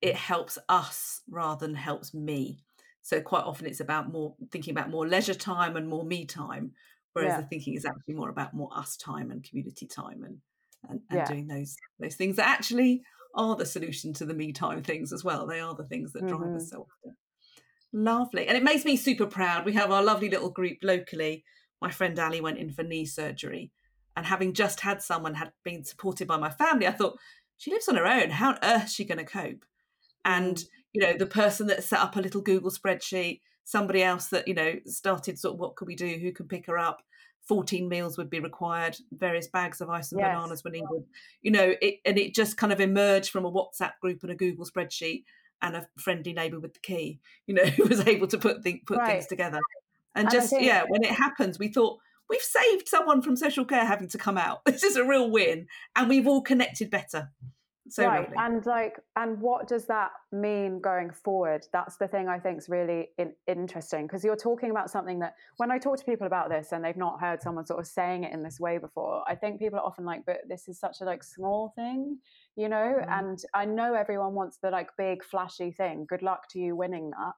it helps us rather than helps me. So quite often it's about more thinking about more leisure time and more me time, whereas the thinking is actually more about more us time and community time and doing those things that actually are the solution to the me time things as well. They are the things that drive us so often. Lovely. And it makes me super proud. We have our lovely little group locally. My friend Ali went in for knee surgery And having just had someone had been supported by my family, I thought, she lives on her own. How on earth is she going to cope? And, you know, the person that set up a little Google spreadsheet, somebody else that, you know, started sort of what could we do, who can pick her up, 14 meals would be required, various bags of ice and bananas were needed, you know, and it just kind of emerged from a WhatsApp group and a Google spreadsheet and a friendly neighbour with the key, you know, who was able to put things together. And just, when it happens, we thought, we've saved someone from social care having to come out. This is a real win. And we've all connected better. So right. And and what does that mean going forward? That's the thing I think is really interesting, because you're talking about something that when I talk to people about this and they've not heard someone sort of saying it in this way before, I think people are often like, but this is such a small thing, you know, and I know everyone wants the big flashy thing. Good luck to you winning that.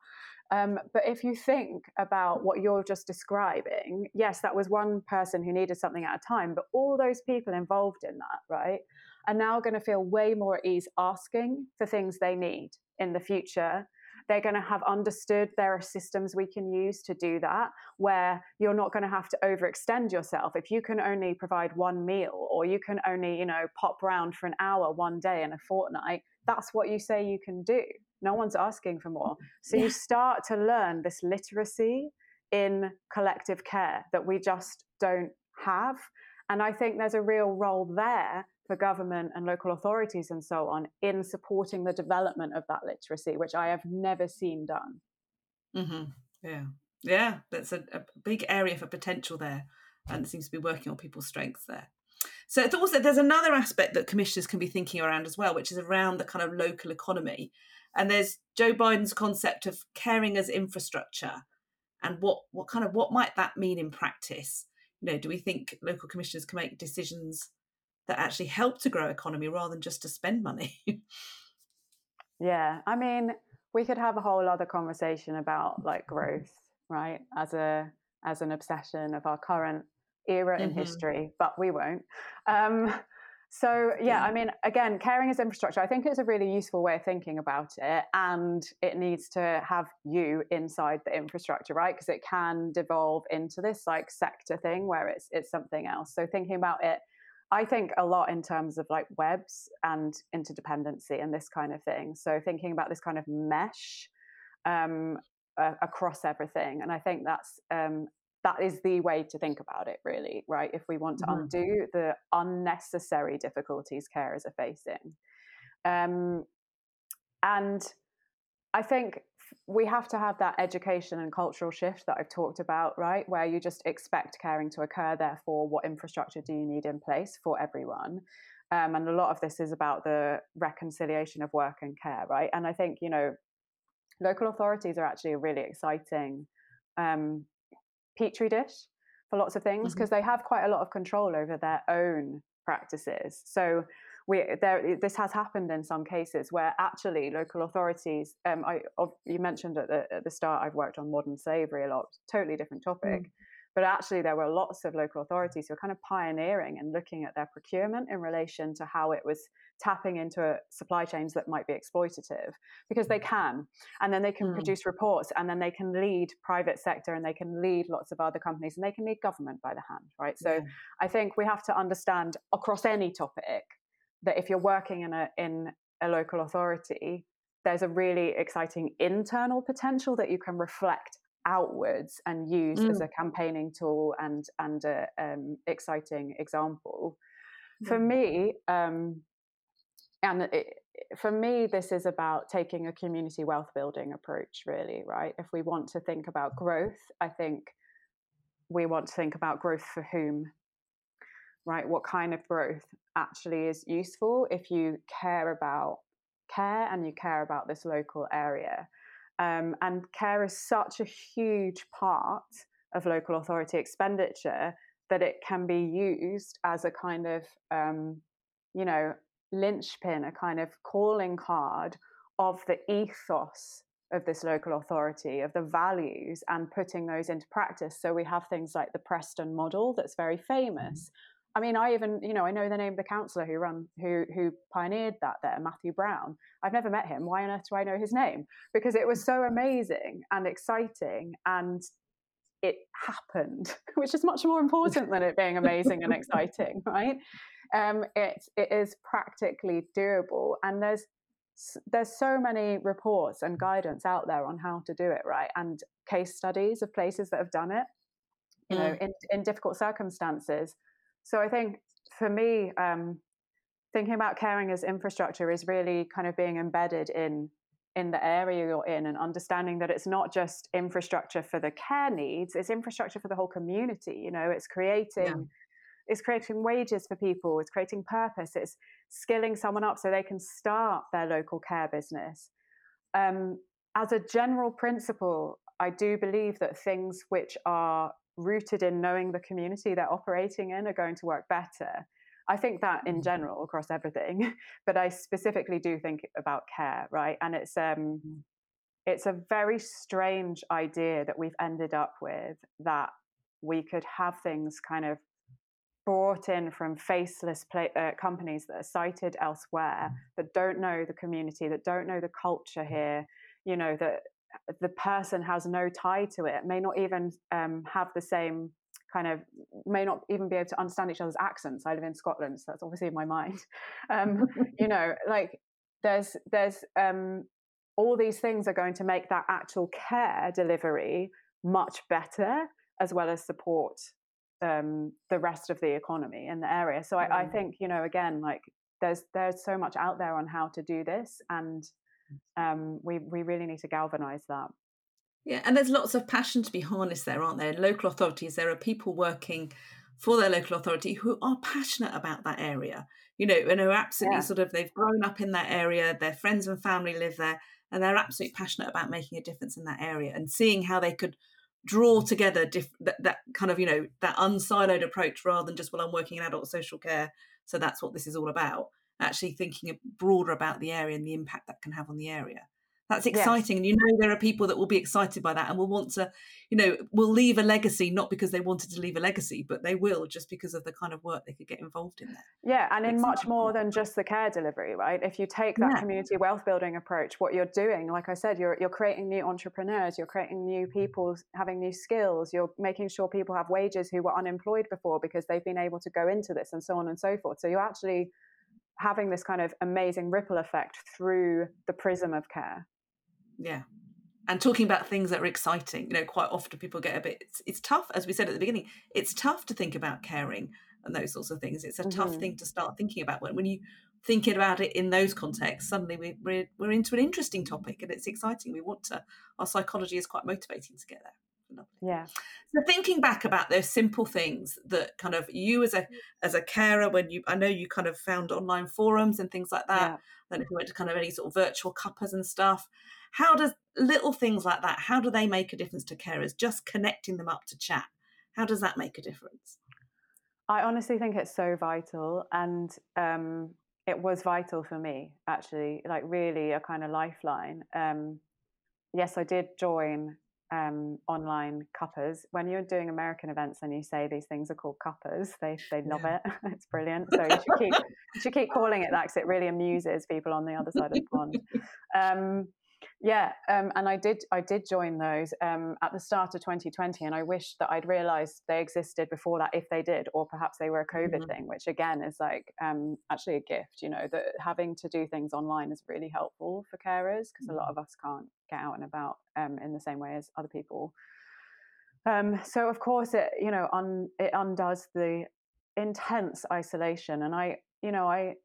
But if you think about what you're just describing, yes, that was one person who needed something at a time, but all those people involved in that, right, are now going to feel way more at ease asking for things they need in the future. They're going to have understood there are systems we can use to do that, where you're not going to have to overextend yourself. If you can only provide one meal, or you can only, you know, pop round for an hour one day in a fortnight, that's what you say you can do. No one's asking for more. So you start to learn this literacy in collective care that we just don't have. And I think there's a real role there for government and local authorities and so on in supporting the development of that literacy, which I have never seen done. Mm-hmm. Yeah, that's a big area for potential there, and it seems to be working on people's strengths there. So it's also, there's another aspect that commissioners can be thinking around as well, which is around the kind of local economy. And there's Joe Biden's concept of caring as infrastructure, and what might that mean in practice? You know, do we think local commissioners can make decisions that actually help to grow economy rather than just to spend money? Yeah, I mean, we could have a whole other conversation about growth, right, as an obsession of our current era in history, but we won't. So, I mean, again, caring as infrastructure, I think it's a really useful way of thinking about it, and it needs to have you inside the infrastructure, right? Because it can devolve into this sector thing where it's something else. So thinking about it, I think a lot in terms of webs and interdependency and this kind of thing. So thinking about this kind of mesh across everything. And I think that's that is the way to think about it, really, right? If we want to undo the unnecessary difficulties carers are facing. And I think we have to have that education and cultural shift that I've talked about, right? Where you just expect caring to occur, therefore, what infrastructure do you need in place for everyone? And a lot of this is about the reconciliation of work and care, right? And I think, you know, local authorities are actually a really exciting petri dish for lots of things, because they have quite a lot of control over their own practices. So this has happened in some cases where actually local authorities, you mentioned at the start, I've worked on modern slavery a lot, totally different topic, but actually there were lots of local authorities who were kind of pioneering and looking at their procurement in relation to how it was tapping into supply chains that might be exploitative, because they can, and then they can produce reports, and then they can lead private sector, and they can lead lots of other companies, and they can lead government by the hand, right? So I think we have to understand across any topic that if you're working in a local authority, there's a really exciting internal potential that you can reflect outwards and use as a campaigning tool and a exciting example. For me, this is about taking a community wealth building approach, really, right? If we want to think about growth, I think we want to think about growth for whom, right? What kind of growth actually is useful if you care about care and you care about this local area. And care is such a huge part of local authority expenditure that it can be used as a kind of, linchpin, a kind of calling card of the ethos of this local authority, of the values, and putting those into practice. So we have things like the Preston model that's very famous. I mean, I know the name of the councillor who pioneered that there, Matthew Brown. I've never met him. Why on earth do I know his name? Because it was so amazing and exciting and it happened, which is much more important than it being amazing and exciting, right? It is practically doable, and there's so many reports and guidance out there on how to do it, right? And case studies of places that have done it, you know, in difficult circumstances. So I think for me, thinking about caring as infrastructure is really kind of being embedded in the area you're in, and understanding that it's not just infrastructure for the care needs, it's infrastructure for the whole community. You know, it's creating wages for people, it's creating purpose, it's skilling someone up so they can start their local care business. As a general principle, I do believe that things which are rooted in knowing the community they're operating in are going to work better. I think that in general across everything, but I specifically do think about care, right? And it's a very strange idea that we've ended up with, that we could have things kind of brought in from faceless companies that are sited elsewhere, that don't know the community, that don't know the culture here, you know, that the person has no tie to it, may not even have the same kind of, may not even be able to understand each other's accents. I live in Scotland, so that's obviously in my mind. You know, like there's all these things are going to make that actual care delivery much better, as well as support the rest of the economy in the area. So I think, you know, again, like there's so much out there on how to do this, and we really need to galvanize that. Yeah, and there's lots of passion to be harnessed there, aren't there? In local authorities, there are people working for their local authority who are passionate about that area, you know, and are absolutely sort of, they've grown up in that area, their friends and family live there, and they're absolutely passionate about making a difference in that area, and seeing how they could draw together that kind of, you know, that unsiloed approach, rather than just, well, I'm working in adult social care, so that's what this is all about. Actually thinking broader about the area and the impact that can have on the area. That's exciting. Yes. And you know, there are people that will be excited by that and will want to, you know, will leave a legacy, not because they wanted to leave a legacy, but they will just because of the kind of work they could get involved in there. Yeah, and in much more than just the care delivery, right? If you take that community wealth building approach, what you're doing, like I said, you're creating new entrepreneurs, you're creating new people having new skills, you're making sure people have wages who were unemployed before because they've been able to go into this, and so on and so forth. So you're actually having this kind of amazing ripple effect through the prism of care. Yeah. And talking about things that are exciting, you know, quite often people get a bit, it's tough, as we said at the beginning, it's tough to think about caring and those sorts of things. It's a tough thing to start thinking about. When you think about it in those contexts, suddenly we're into an interesting topic and it's exciting. We want to, our psychology is quite motivating to get there. Yeah. So thinking back about those simple things that kind of you as a carer, when you, I know you kind of found online forums and things like that, then if you went to kind of any sort of virtual cuppas and stuff, how does little things like that, how do they make a difference to carers? Just connecting them up to chat, how does that make a difference? I honestly think it's so vital, and it was vital for me, actually, like really a kind of lifeline. Yes, I did join online cuppas. When you're doing American events and you say these things are called cuppas, they love it. It's brilliant. So you should keep calling it that, because it really amuses people on the other side of the pond. And I did join those at the start of 2020, and I wish that I'd realised they existed before that, if they did, or perhaps they were a COVID thing, which again is like actually a gift, you know, that having to do things online is really helpful for carers, because a lot of us can't get out and about in the same way as other people. So of course it, you know, it undoes the intense isolation, and I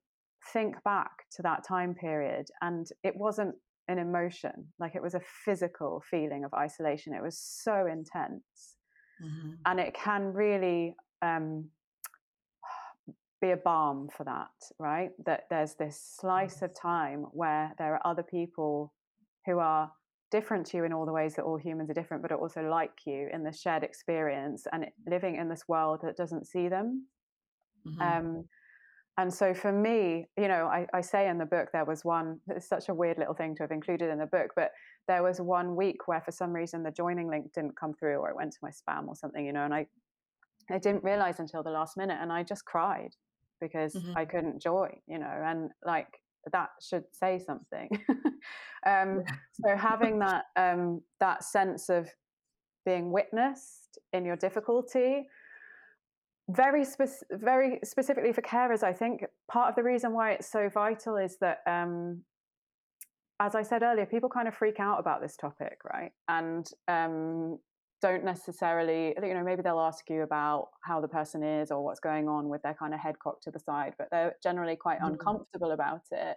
think back to that time period, and it wasn't an emotion, like it was a physical feeling of isolation. It was so intense, and it can really be a balm for that, right? That there's this slice of time where there are other people who are different to you in all the ways that all humans are different, but are also like you in the shared experience and living in this world that doesn't see them. And so for me, you know, I say in the book, there was one, it's such a weird little thing to have included in the book, but there was one week where for some reason the joining link didn't come through, or it went to my spam or something, you know, and I didn't realize until the last minute, and I just cried because I couldn't join, you know, and like that should say something. So having that sense of being witnessed in your difficulty. Very specifically for carers, I think part of the reason why it's so vital is that, as I said earlier, people kind of freak out about this topic, right? And don't necessarily, you know, maybe they'll ask you about how the person is or what's going on with their kind of head cocked to the side, but they're generally quite uncomfortable about it.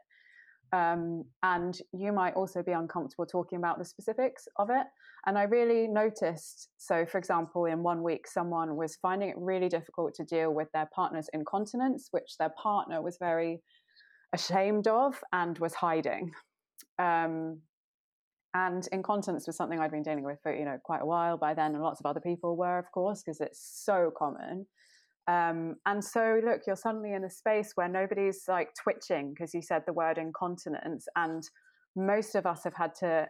And you might also be uncomfortable talking about the specifics of it. And I really noticed, so for example, in one week, someone was finding it really difficult to deal with their partner's incontinence, which their partner was very ashamed of and was hiding. And incontinence was something I'd been dealing with for, you know, quite a while by then, and lots of other people were, of course, because it's so common. And so, look, you're suddenly in a space where nobody's like twitching because you said the word incontinence, and most of us have had to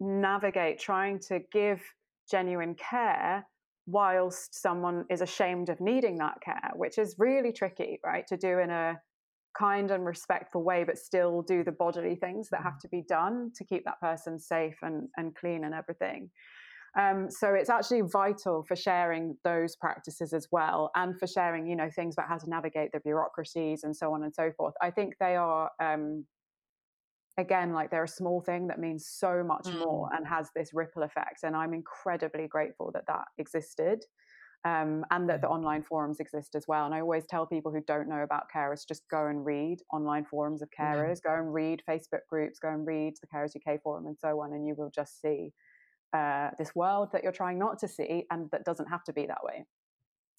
navigate trying to give genuine care whilst someone is ashamed of needing that care, which is really tricky, right, to do in a kind and respectful way, but still do the bodily things that have to be done to keep that person safe and clean and everything. So it's actually vital for sharing those practices as well, and for sharing, you know, things about how to navigate the bureaucracies and so on and so forth. I think they are, again, like they're a small thing that means so much more and has this ripple effect. And I'm incredibly grateful that that existed, and that the online forums exist as well. And I always tell people who don't know about carers, just go and read online forums of carers, go and read Facebook groups, go and read the Carers UK forum and so on, and you will just see this world that you're trying not to see, and that doesn't have to be that way.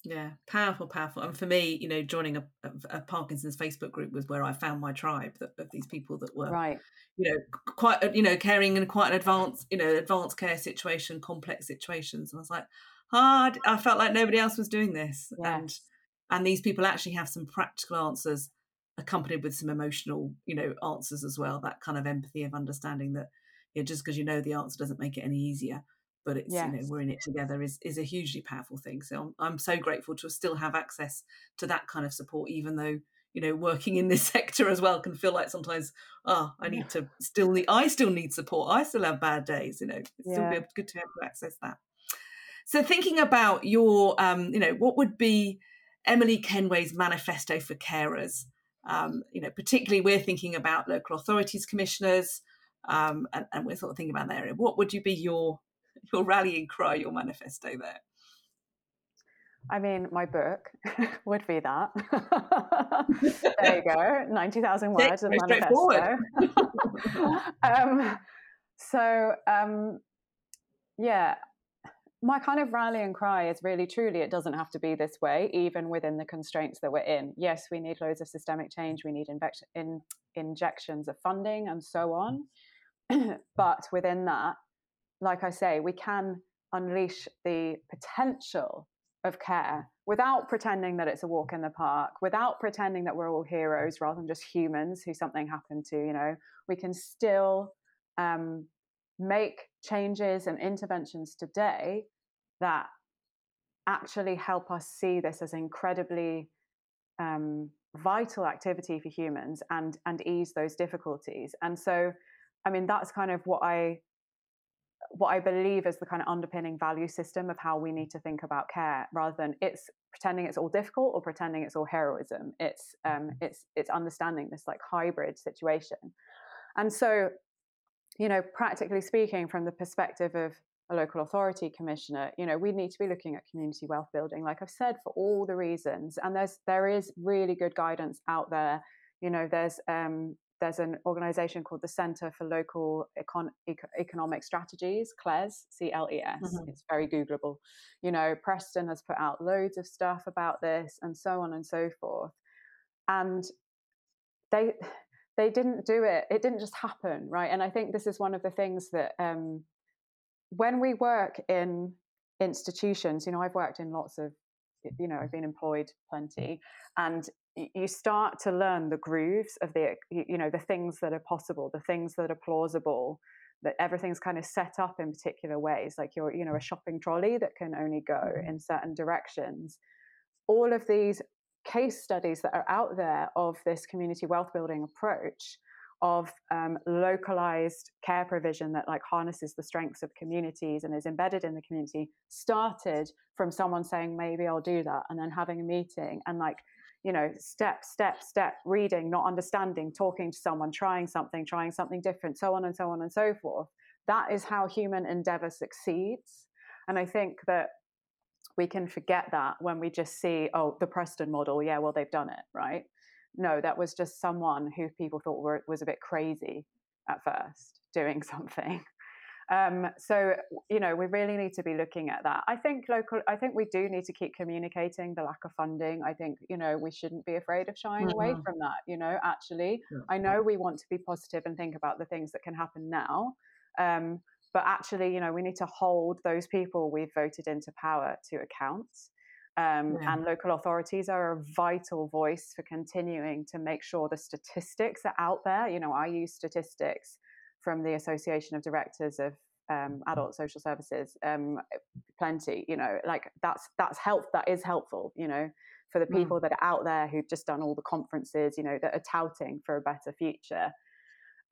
Yeah, powerful. And for me, you know, joining a Parkinson's Facebook group was where I found my tribe of these people that were, right, you know, quite, you know, caring in quite an advanced, you know, advanced care situation, complex situations. And I was like, I felt like nobody else was doing this, and these people actually have some practical answers accompanied with some emotional, you know, answers as well. That kind of empathy of understanding that, you know, just because you know the answer doesn't make it any easier, but it's, you know, we're in it together is a hugely powerful thing. So I'm so grateful to still have access to that kind of support, even though, you know, working in this sector as well can feel like sometimes, I still need support. I still have bad days, you know. It's still good to be able to access that. So thinking about your, you know, what would be Emily Kenway's manifesto for carers? You know, particularly we're thinking about local authorities commissioners, and we're sort of thinking about that area. What would you be your rallying cry, your manifesto there? I mean, my book would be that. There you go, 90,000 words of manifesto. My kind of rallying cry is really, truly, it doesn't have to be this way, even within the constraints that we're in. Yes, we need loads of systemic change. We need injections of funding and so on. But within that, like I say, we can unleash the potential of care without pretending that it's a walk in the park, without pretending that we're all heroes rather than just humans who something happened to, you know. We can still make changes and interventions today that actually help us see this as incredibly vital activity for humans and ease those difficulties. And so, I mean, that's kind of what I believe is the kind of underpinning value system of how we need to think about care, rather than it's pretending it's all difficult or pretending it's all heroism. It's understanding this like hybrid situation. And so, you know, practically speaking, from the perspective of a local authority commissioner, you know, we need to be looking at community wealth building, like I've said, for all the reasons. And there is really good guidance out there. You know, there's an organisation called the Centre for Local Economic Strategies, CLES, CLES. Mm-hmm. It's very Googleable. You know, Preston has put out loads of stuff about this, and so on and so forth. And They didn't do it. It didn't just happen, right? And I think this is one of the things that when we work in institutions, you know, I've worked in lots of, you know, I've been employed plenty, and you start to learn the grooves of the, you know, the things that are possible, the things that are plausible, that everything's kind of set up in particular ways, like you're, you know, a shopping trolley that can only go in certain directions. All of these case studies that are out there of this community wealth building approach of localized care provision that like harnesses the strengths of communities and is embedded in the community started from someone saying, maybe I'll do that, and then having a meeting and like, you know, step, reading, not understanding, talking to someone, trying something different, so on and so forth. That is how human endeavor succeeds. And I think that we can forget that when we just see, oh, the Preston model, yeah, well, they've done it, right? No, that was just someone who people thought was a bit crazy at first doing something. So, you know, we really need to be looking at that. I think we do need to keep communicating the lack of funding. I think, you know, we shouldn't be afraid of shying away from that, you know, actually. Yeah. I know we want to be positive and think about the things that can happen now. But actually, you know, we need to hold those people we've voted into power to account. And local authorities are a vital voice for continuing to make sure the statistics are out there. You know, I use statistics from the Association of Directors of Adult Social Services, plenty, you know, like that is helpful, you know, for the people that are out there who've just done all the conferences, you know, that are touting for a better future.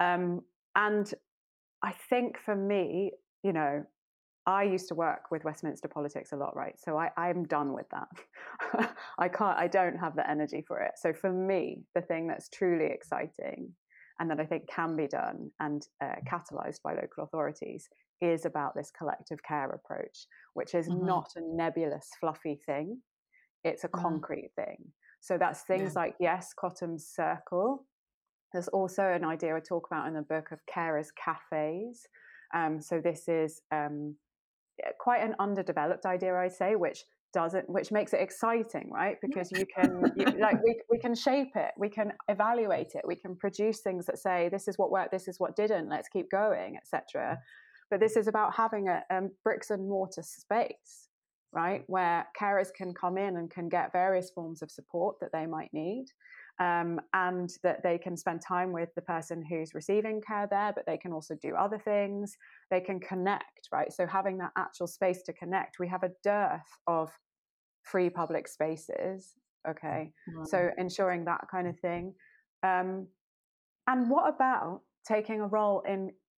And I think for me, you know, I used to work with Westminster politics a lot, right? So I'm done with that. I don't have the energy for it. So for me, the thing that's truly exciting and that I think can be done and catalysed by local authorities is about this collective care approach, which is not a nebulous, fluffy thing. It's a concrete thing. So that's things like, yes, Cottam's Circle. There's also an idea I talk about in the book of carers' cafes. So this is... quite an underdeveloped idea, I'd say, which makes it exciting, right? Because you can we can shape it, we can evaluate it, we can produce things that say this is what worked, this is what didn't, let's keep going, etc. But this is about having a bricks and mortar space, right, where carers can come in and can get various forms of support that they might need, and that they can spend time with the person who's receiving care there, but they can also do other things. They can connect, right? So having that actual space to connect, we have a dearth of free public spaces, okay? Mm-hmm. So ensuring that kind of thing. And what about taking a role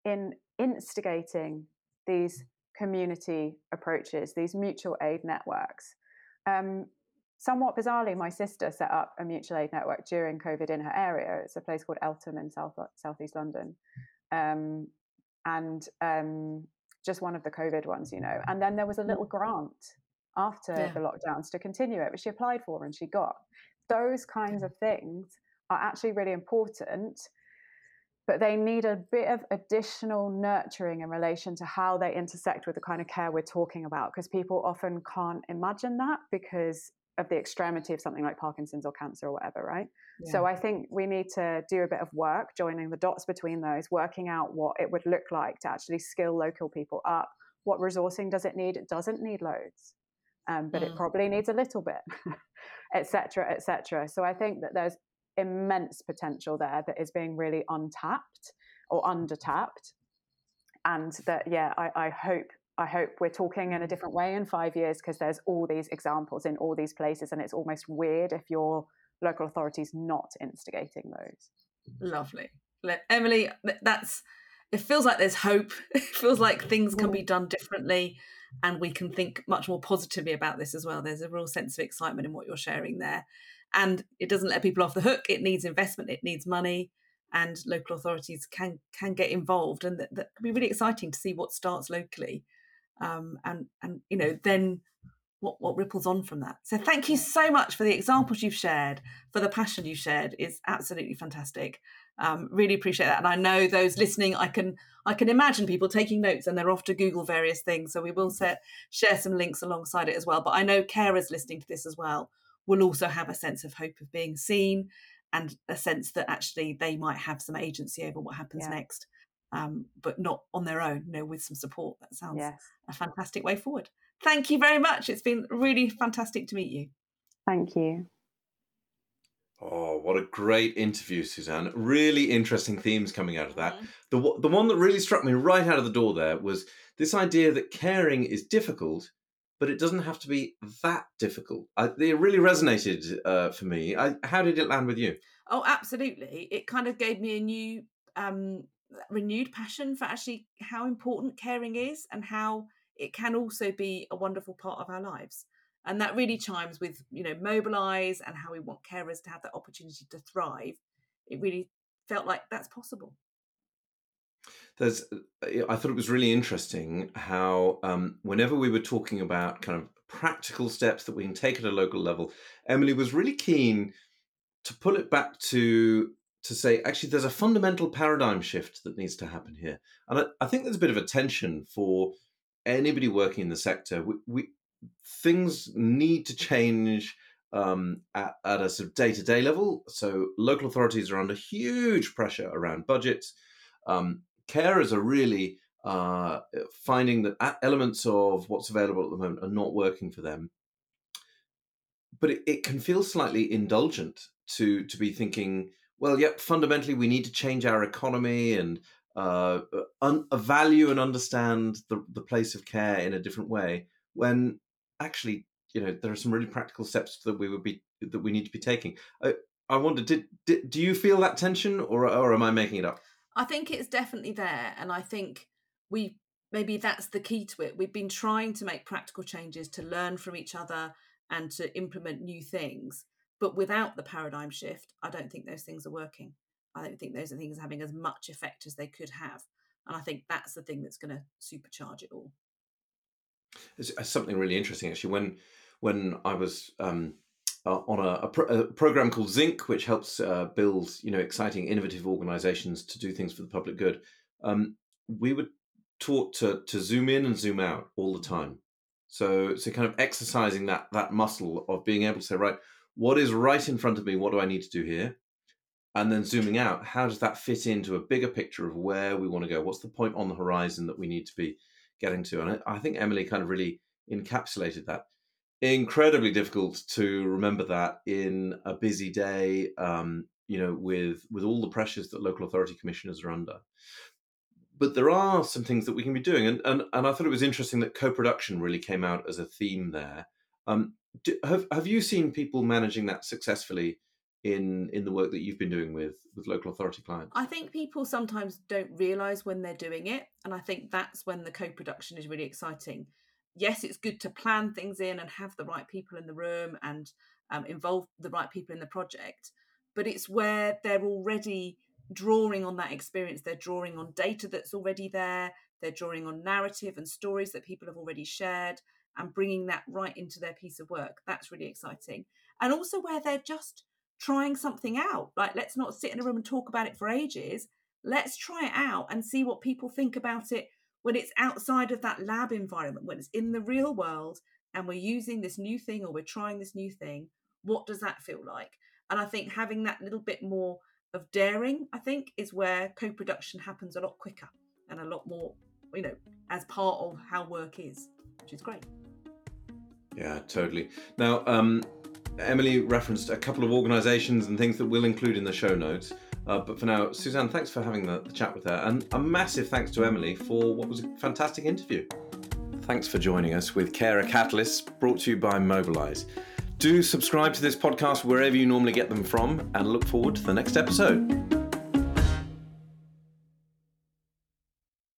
in instigating these community approaches, these mutual aid networks? Somewhat bizarrely, my sister set up a mutual aid network during COVID in her area. It's a place called Eltham in southeast London, and just one of the COVID ones, you know. And then there was a little grant after the lockdowns to continue it, which she applied for and she got. Those kinds of things are actually really important, but they need a bit of additional nurturing in relation to how they intersect with the kind of care we're talking about, because people often can't imagine that because of the extremity of something like Parkinson's or cancer or whatever, right? Yeah. So I think we need to do a bit of work, joining the dots between those, working out what it would look like to actually skill local people up. What resourcing does it need? It doesn't need loads, but it probably needs a little bit, etc., etc. So I think that there's immense potential there that is being really untapped or undertapped. And that, yeah, I hope we're talking in a different way in 5 years, because there's all these examples in all these places, and it's almost weird if your local authority's not instigating those. Lovely. Emily, it feels like there's hope. It feels like things can be done differently, and we can think much more positively about this as well. There's a real sense of excitement in what you're sharing there. And it doesn't let people off the hook. It needs investment. It needs money. And local authorities can get involved. And that can be really exciting to see what starts locally. And you know, then what ripples on from that. So thank you so much for the examples you've shared, for the passion you've shared. Is absolutely fantastic. Really appreciate that. And I know those listening, I can imagine people taking notes, and they're off to Google various things. So we will share some links alongside it as well. But I know carers listening to this as well will also have a sense of hope of being seen, and a sense that actually they might have some agency over what happens next. But not on their own, you know, with some support. That sounds a fantastic way forward. Thank you very much. It's been really fantastic to meet you. Thank you. Oh, what a great interview, Suzanne. Really interesting themes coming out of that. The one that really struck me right out of the door there was this idea that caring is difficult, but it doesn't have to be that difficult. It really resonated for me. How did it land with you? Oh, absolutely. It kind of gave me a new renewed passion for actually how important caring is and how it can also be a wonderful part of our lives. And that really chimes with, you know, Mobilise and how we want carers to have that opportunity to thrive. It really felt like that's possible. I thought it was really interesting how whenever we were talking about kind of practical steps that we can take at a local level, Emily was really keen to pull it back to say, actually, there's a fundamental paradigm shift that needs to happen here. And I think there's a bit of a tension for anybody working in the sector. Things need to change at a sort of day-to-day level. So local authorities are under huge pressure around budgets. Carers are really finding that elements of what's available at the moment are not working for them. But it can feel slightly indulgent to be thinking, well, yep, fundamentally we need to change our economy and value and understand the place of care in a different way, when actually, you know, there are some really practical steps that we need to be taking. I wonder, do you feel that tension, or am I making it up? I think it's definitely there, and I think maybe that's the key to it. We've been trying to make practical changes to learn from each other and to implement new things, but without the paradigm shift, I don't think those things are working. I don't think those things are having as much effect as they could have, and I think that's the thing that's going to supercharge it all. It's something really interesting, actually. When I was on a program called Zinc, which helps build, you know, exciting, innovative organisations to do things for the public good, we were taught to zoom in and zoom out all the time. So kind of exercising that muscle of being able to say, right, what is right in front of me? What do I need to do here? And then zooming out, how does that fit into a bigger picture of where we want to go? What's the point on the horizon that we need to be getting to? And I think Emily kind of really encapsulated that. Incredibly difficult to remember that in a busy day, you know, with all the pressures that local authority commissioners are under. But there are some things that we can be doing, and I thought it was interesting that co-production really came out as a theme there. Have you seen people managing that successfully in the work that you've been doing with local authority clients? I think people sometimes don't realise when they're doing it, and I think that's when the co-production is really exciting. Yes, it's good to plan things in and have the right people in the room and involve the right people in the project, but it's where they're already drawing on that experience, they're drawing on data that's already there, they're drawing on narrative and stories that people have already shared and bringing that right into their piece of work. That's really exciting. And also where they're just trying something out, like let's not sit in a room and talk about it for ages, let's try it out and see what people think about it when it's outside of that lab environment, when it's in the real world and we're using this new thing or we're trying this new thing, what does that feel like? And I think having that little bit more of daring, I think, is where co-production happens a lot quicker and a lot more, you know, as part of how work is, which is great. Yeah, totally. Now, Emily referenced a couple of organisations and things that we'll include in the show notes. But for now, Suzanne, thanks for having the chat with her, and a massive thanks to Emily for what was a fantastic interview. Thanks for joining us with Carer Catalysts, brought to you by Mobilise. Do subscribe to this podcast wherever you normally get them from, and look forward to the next episode.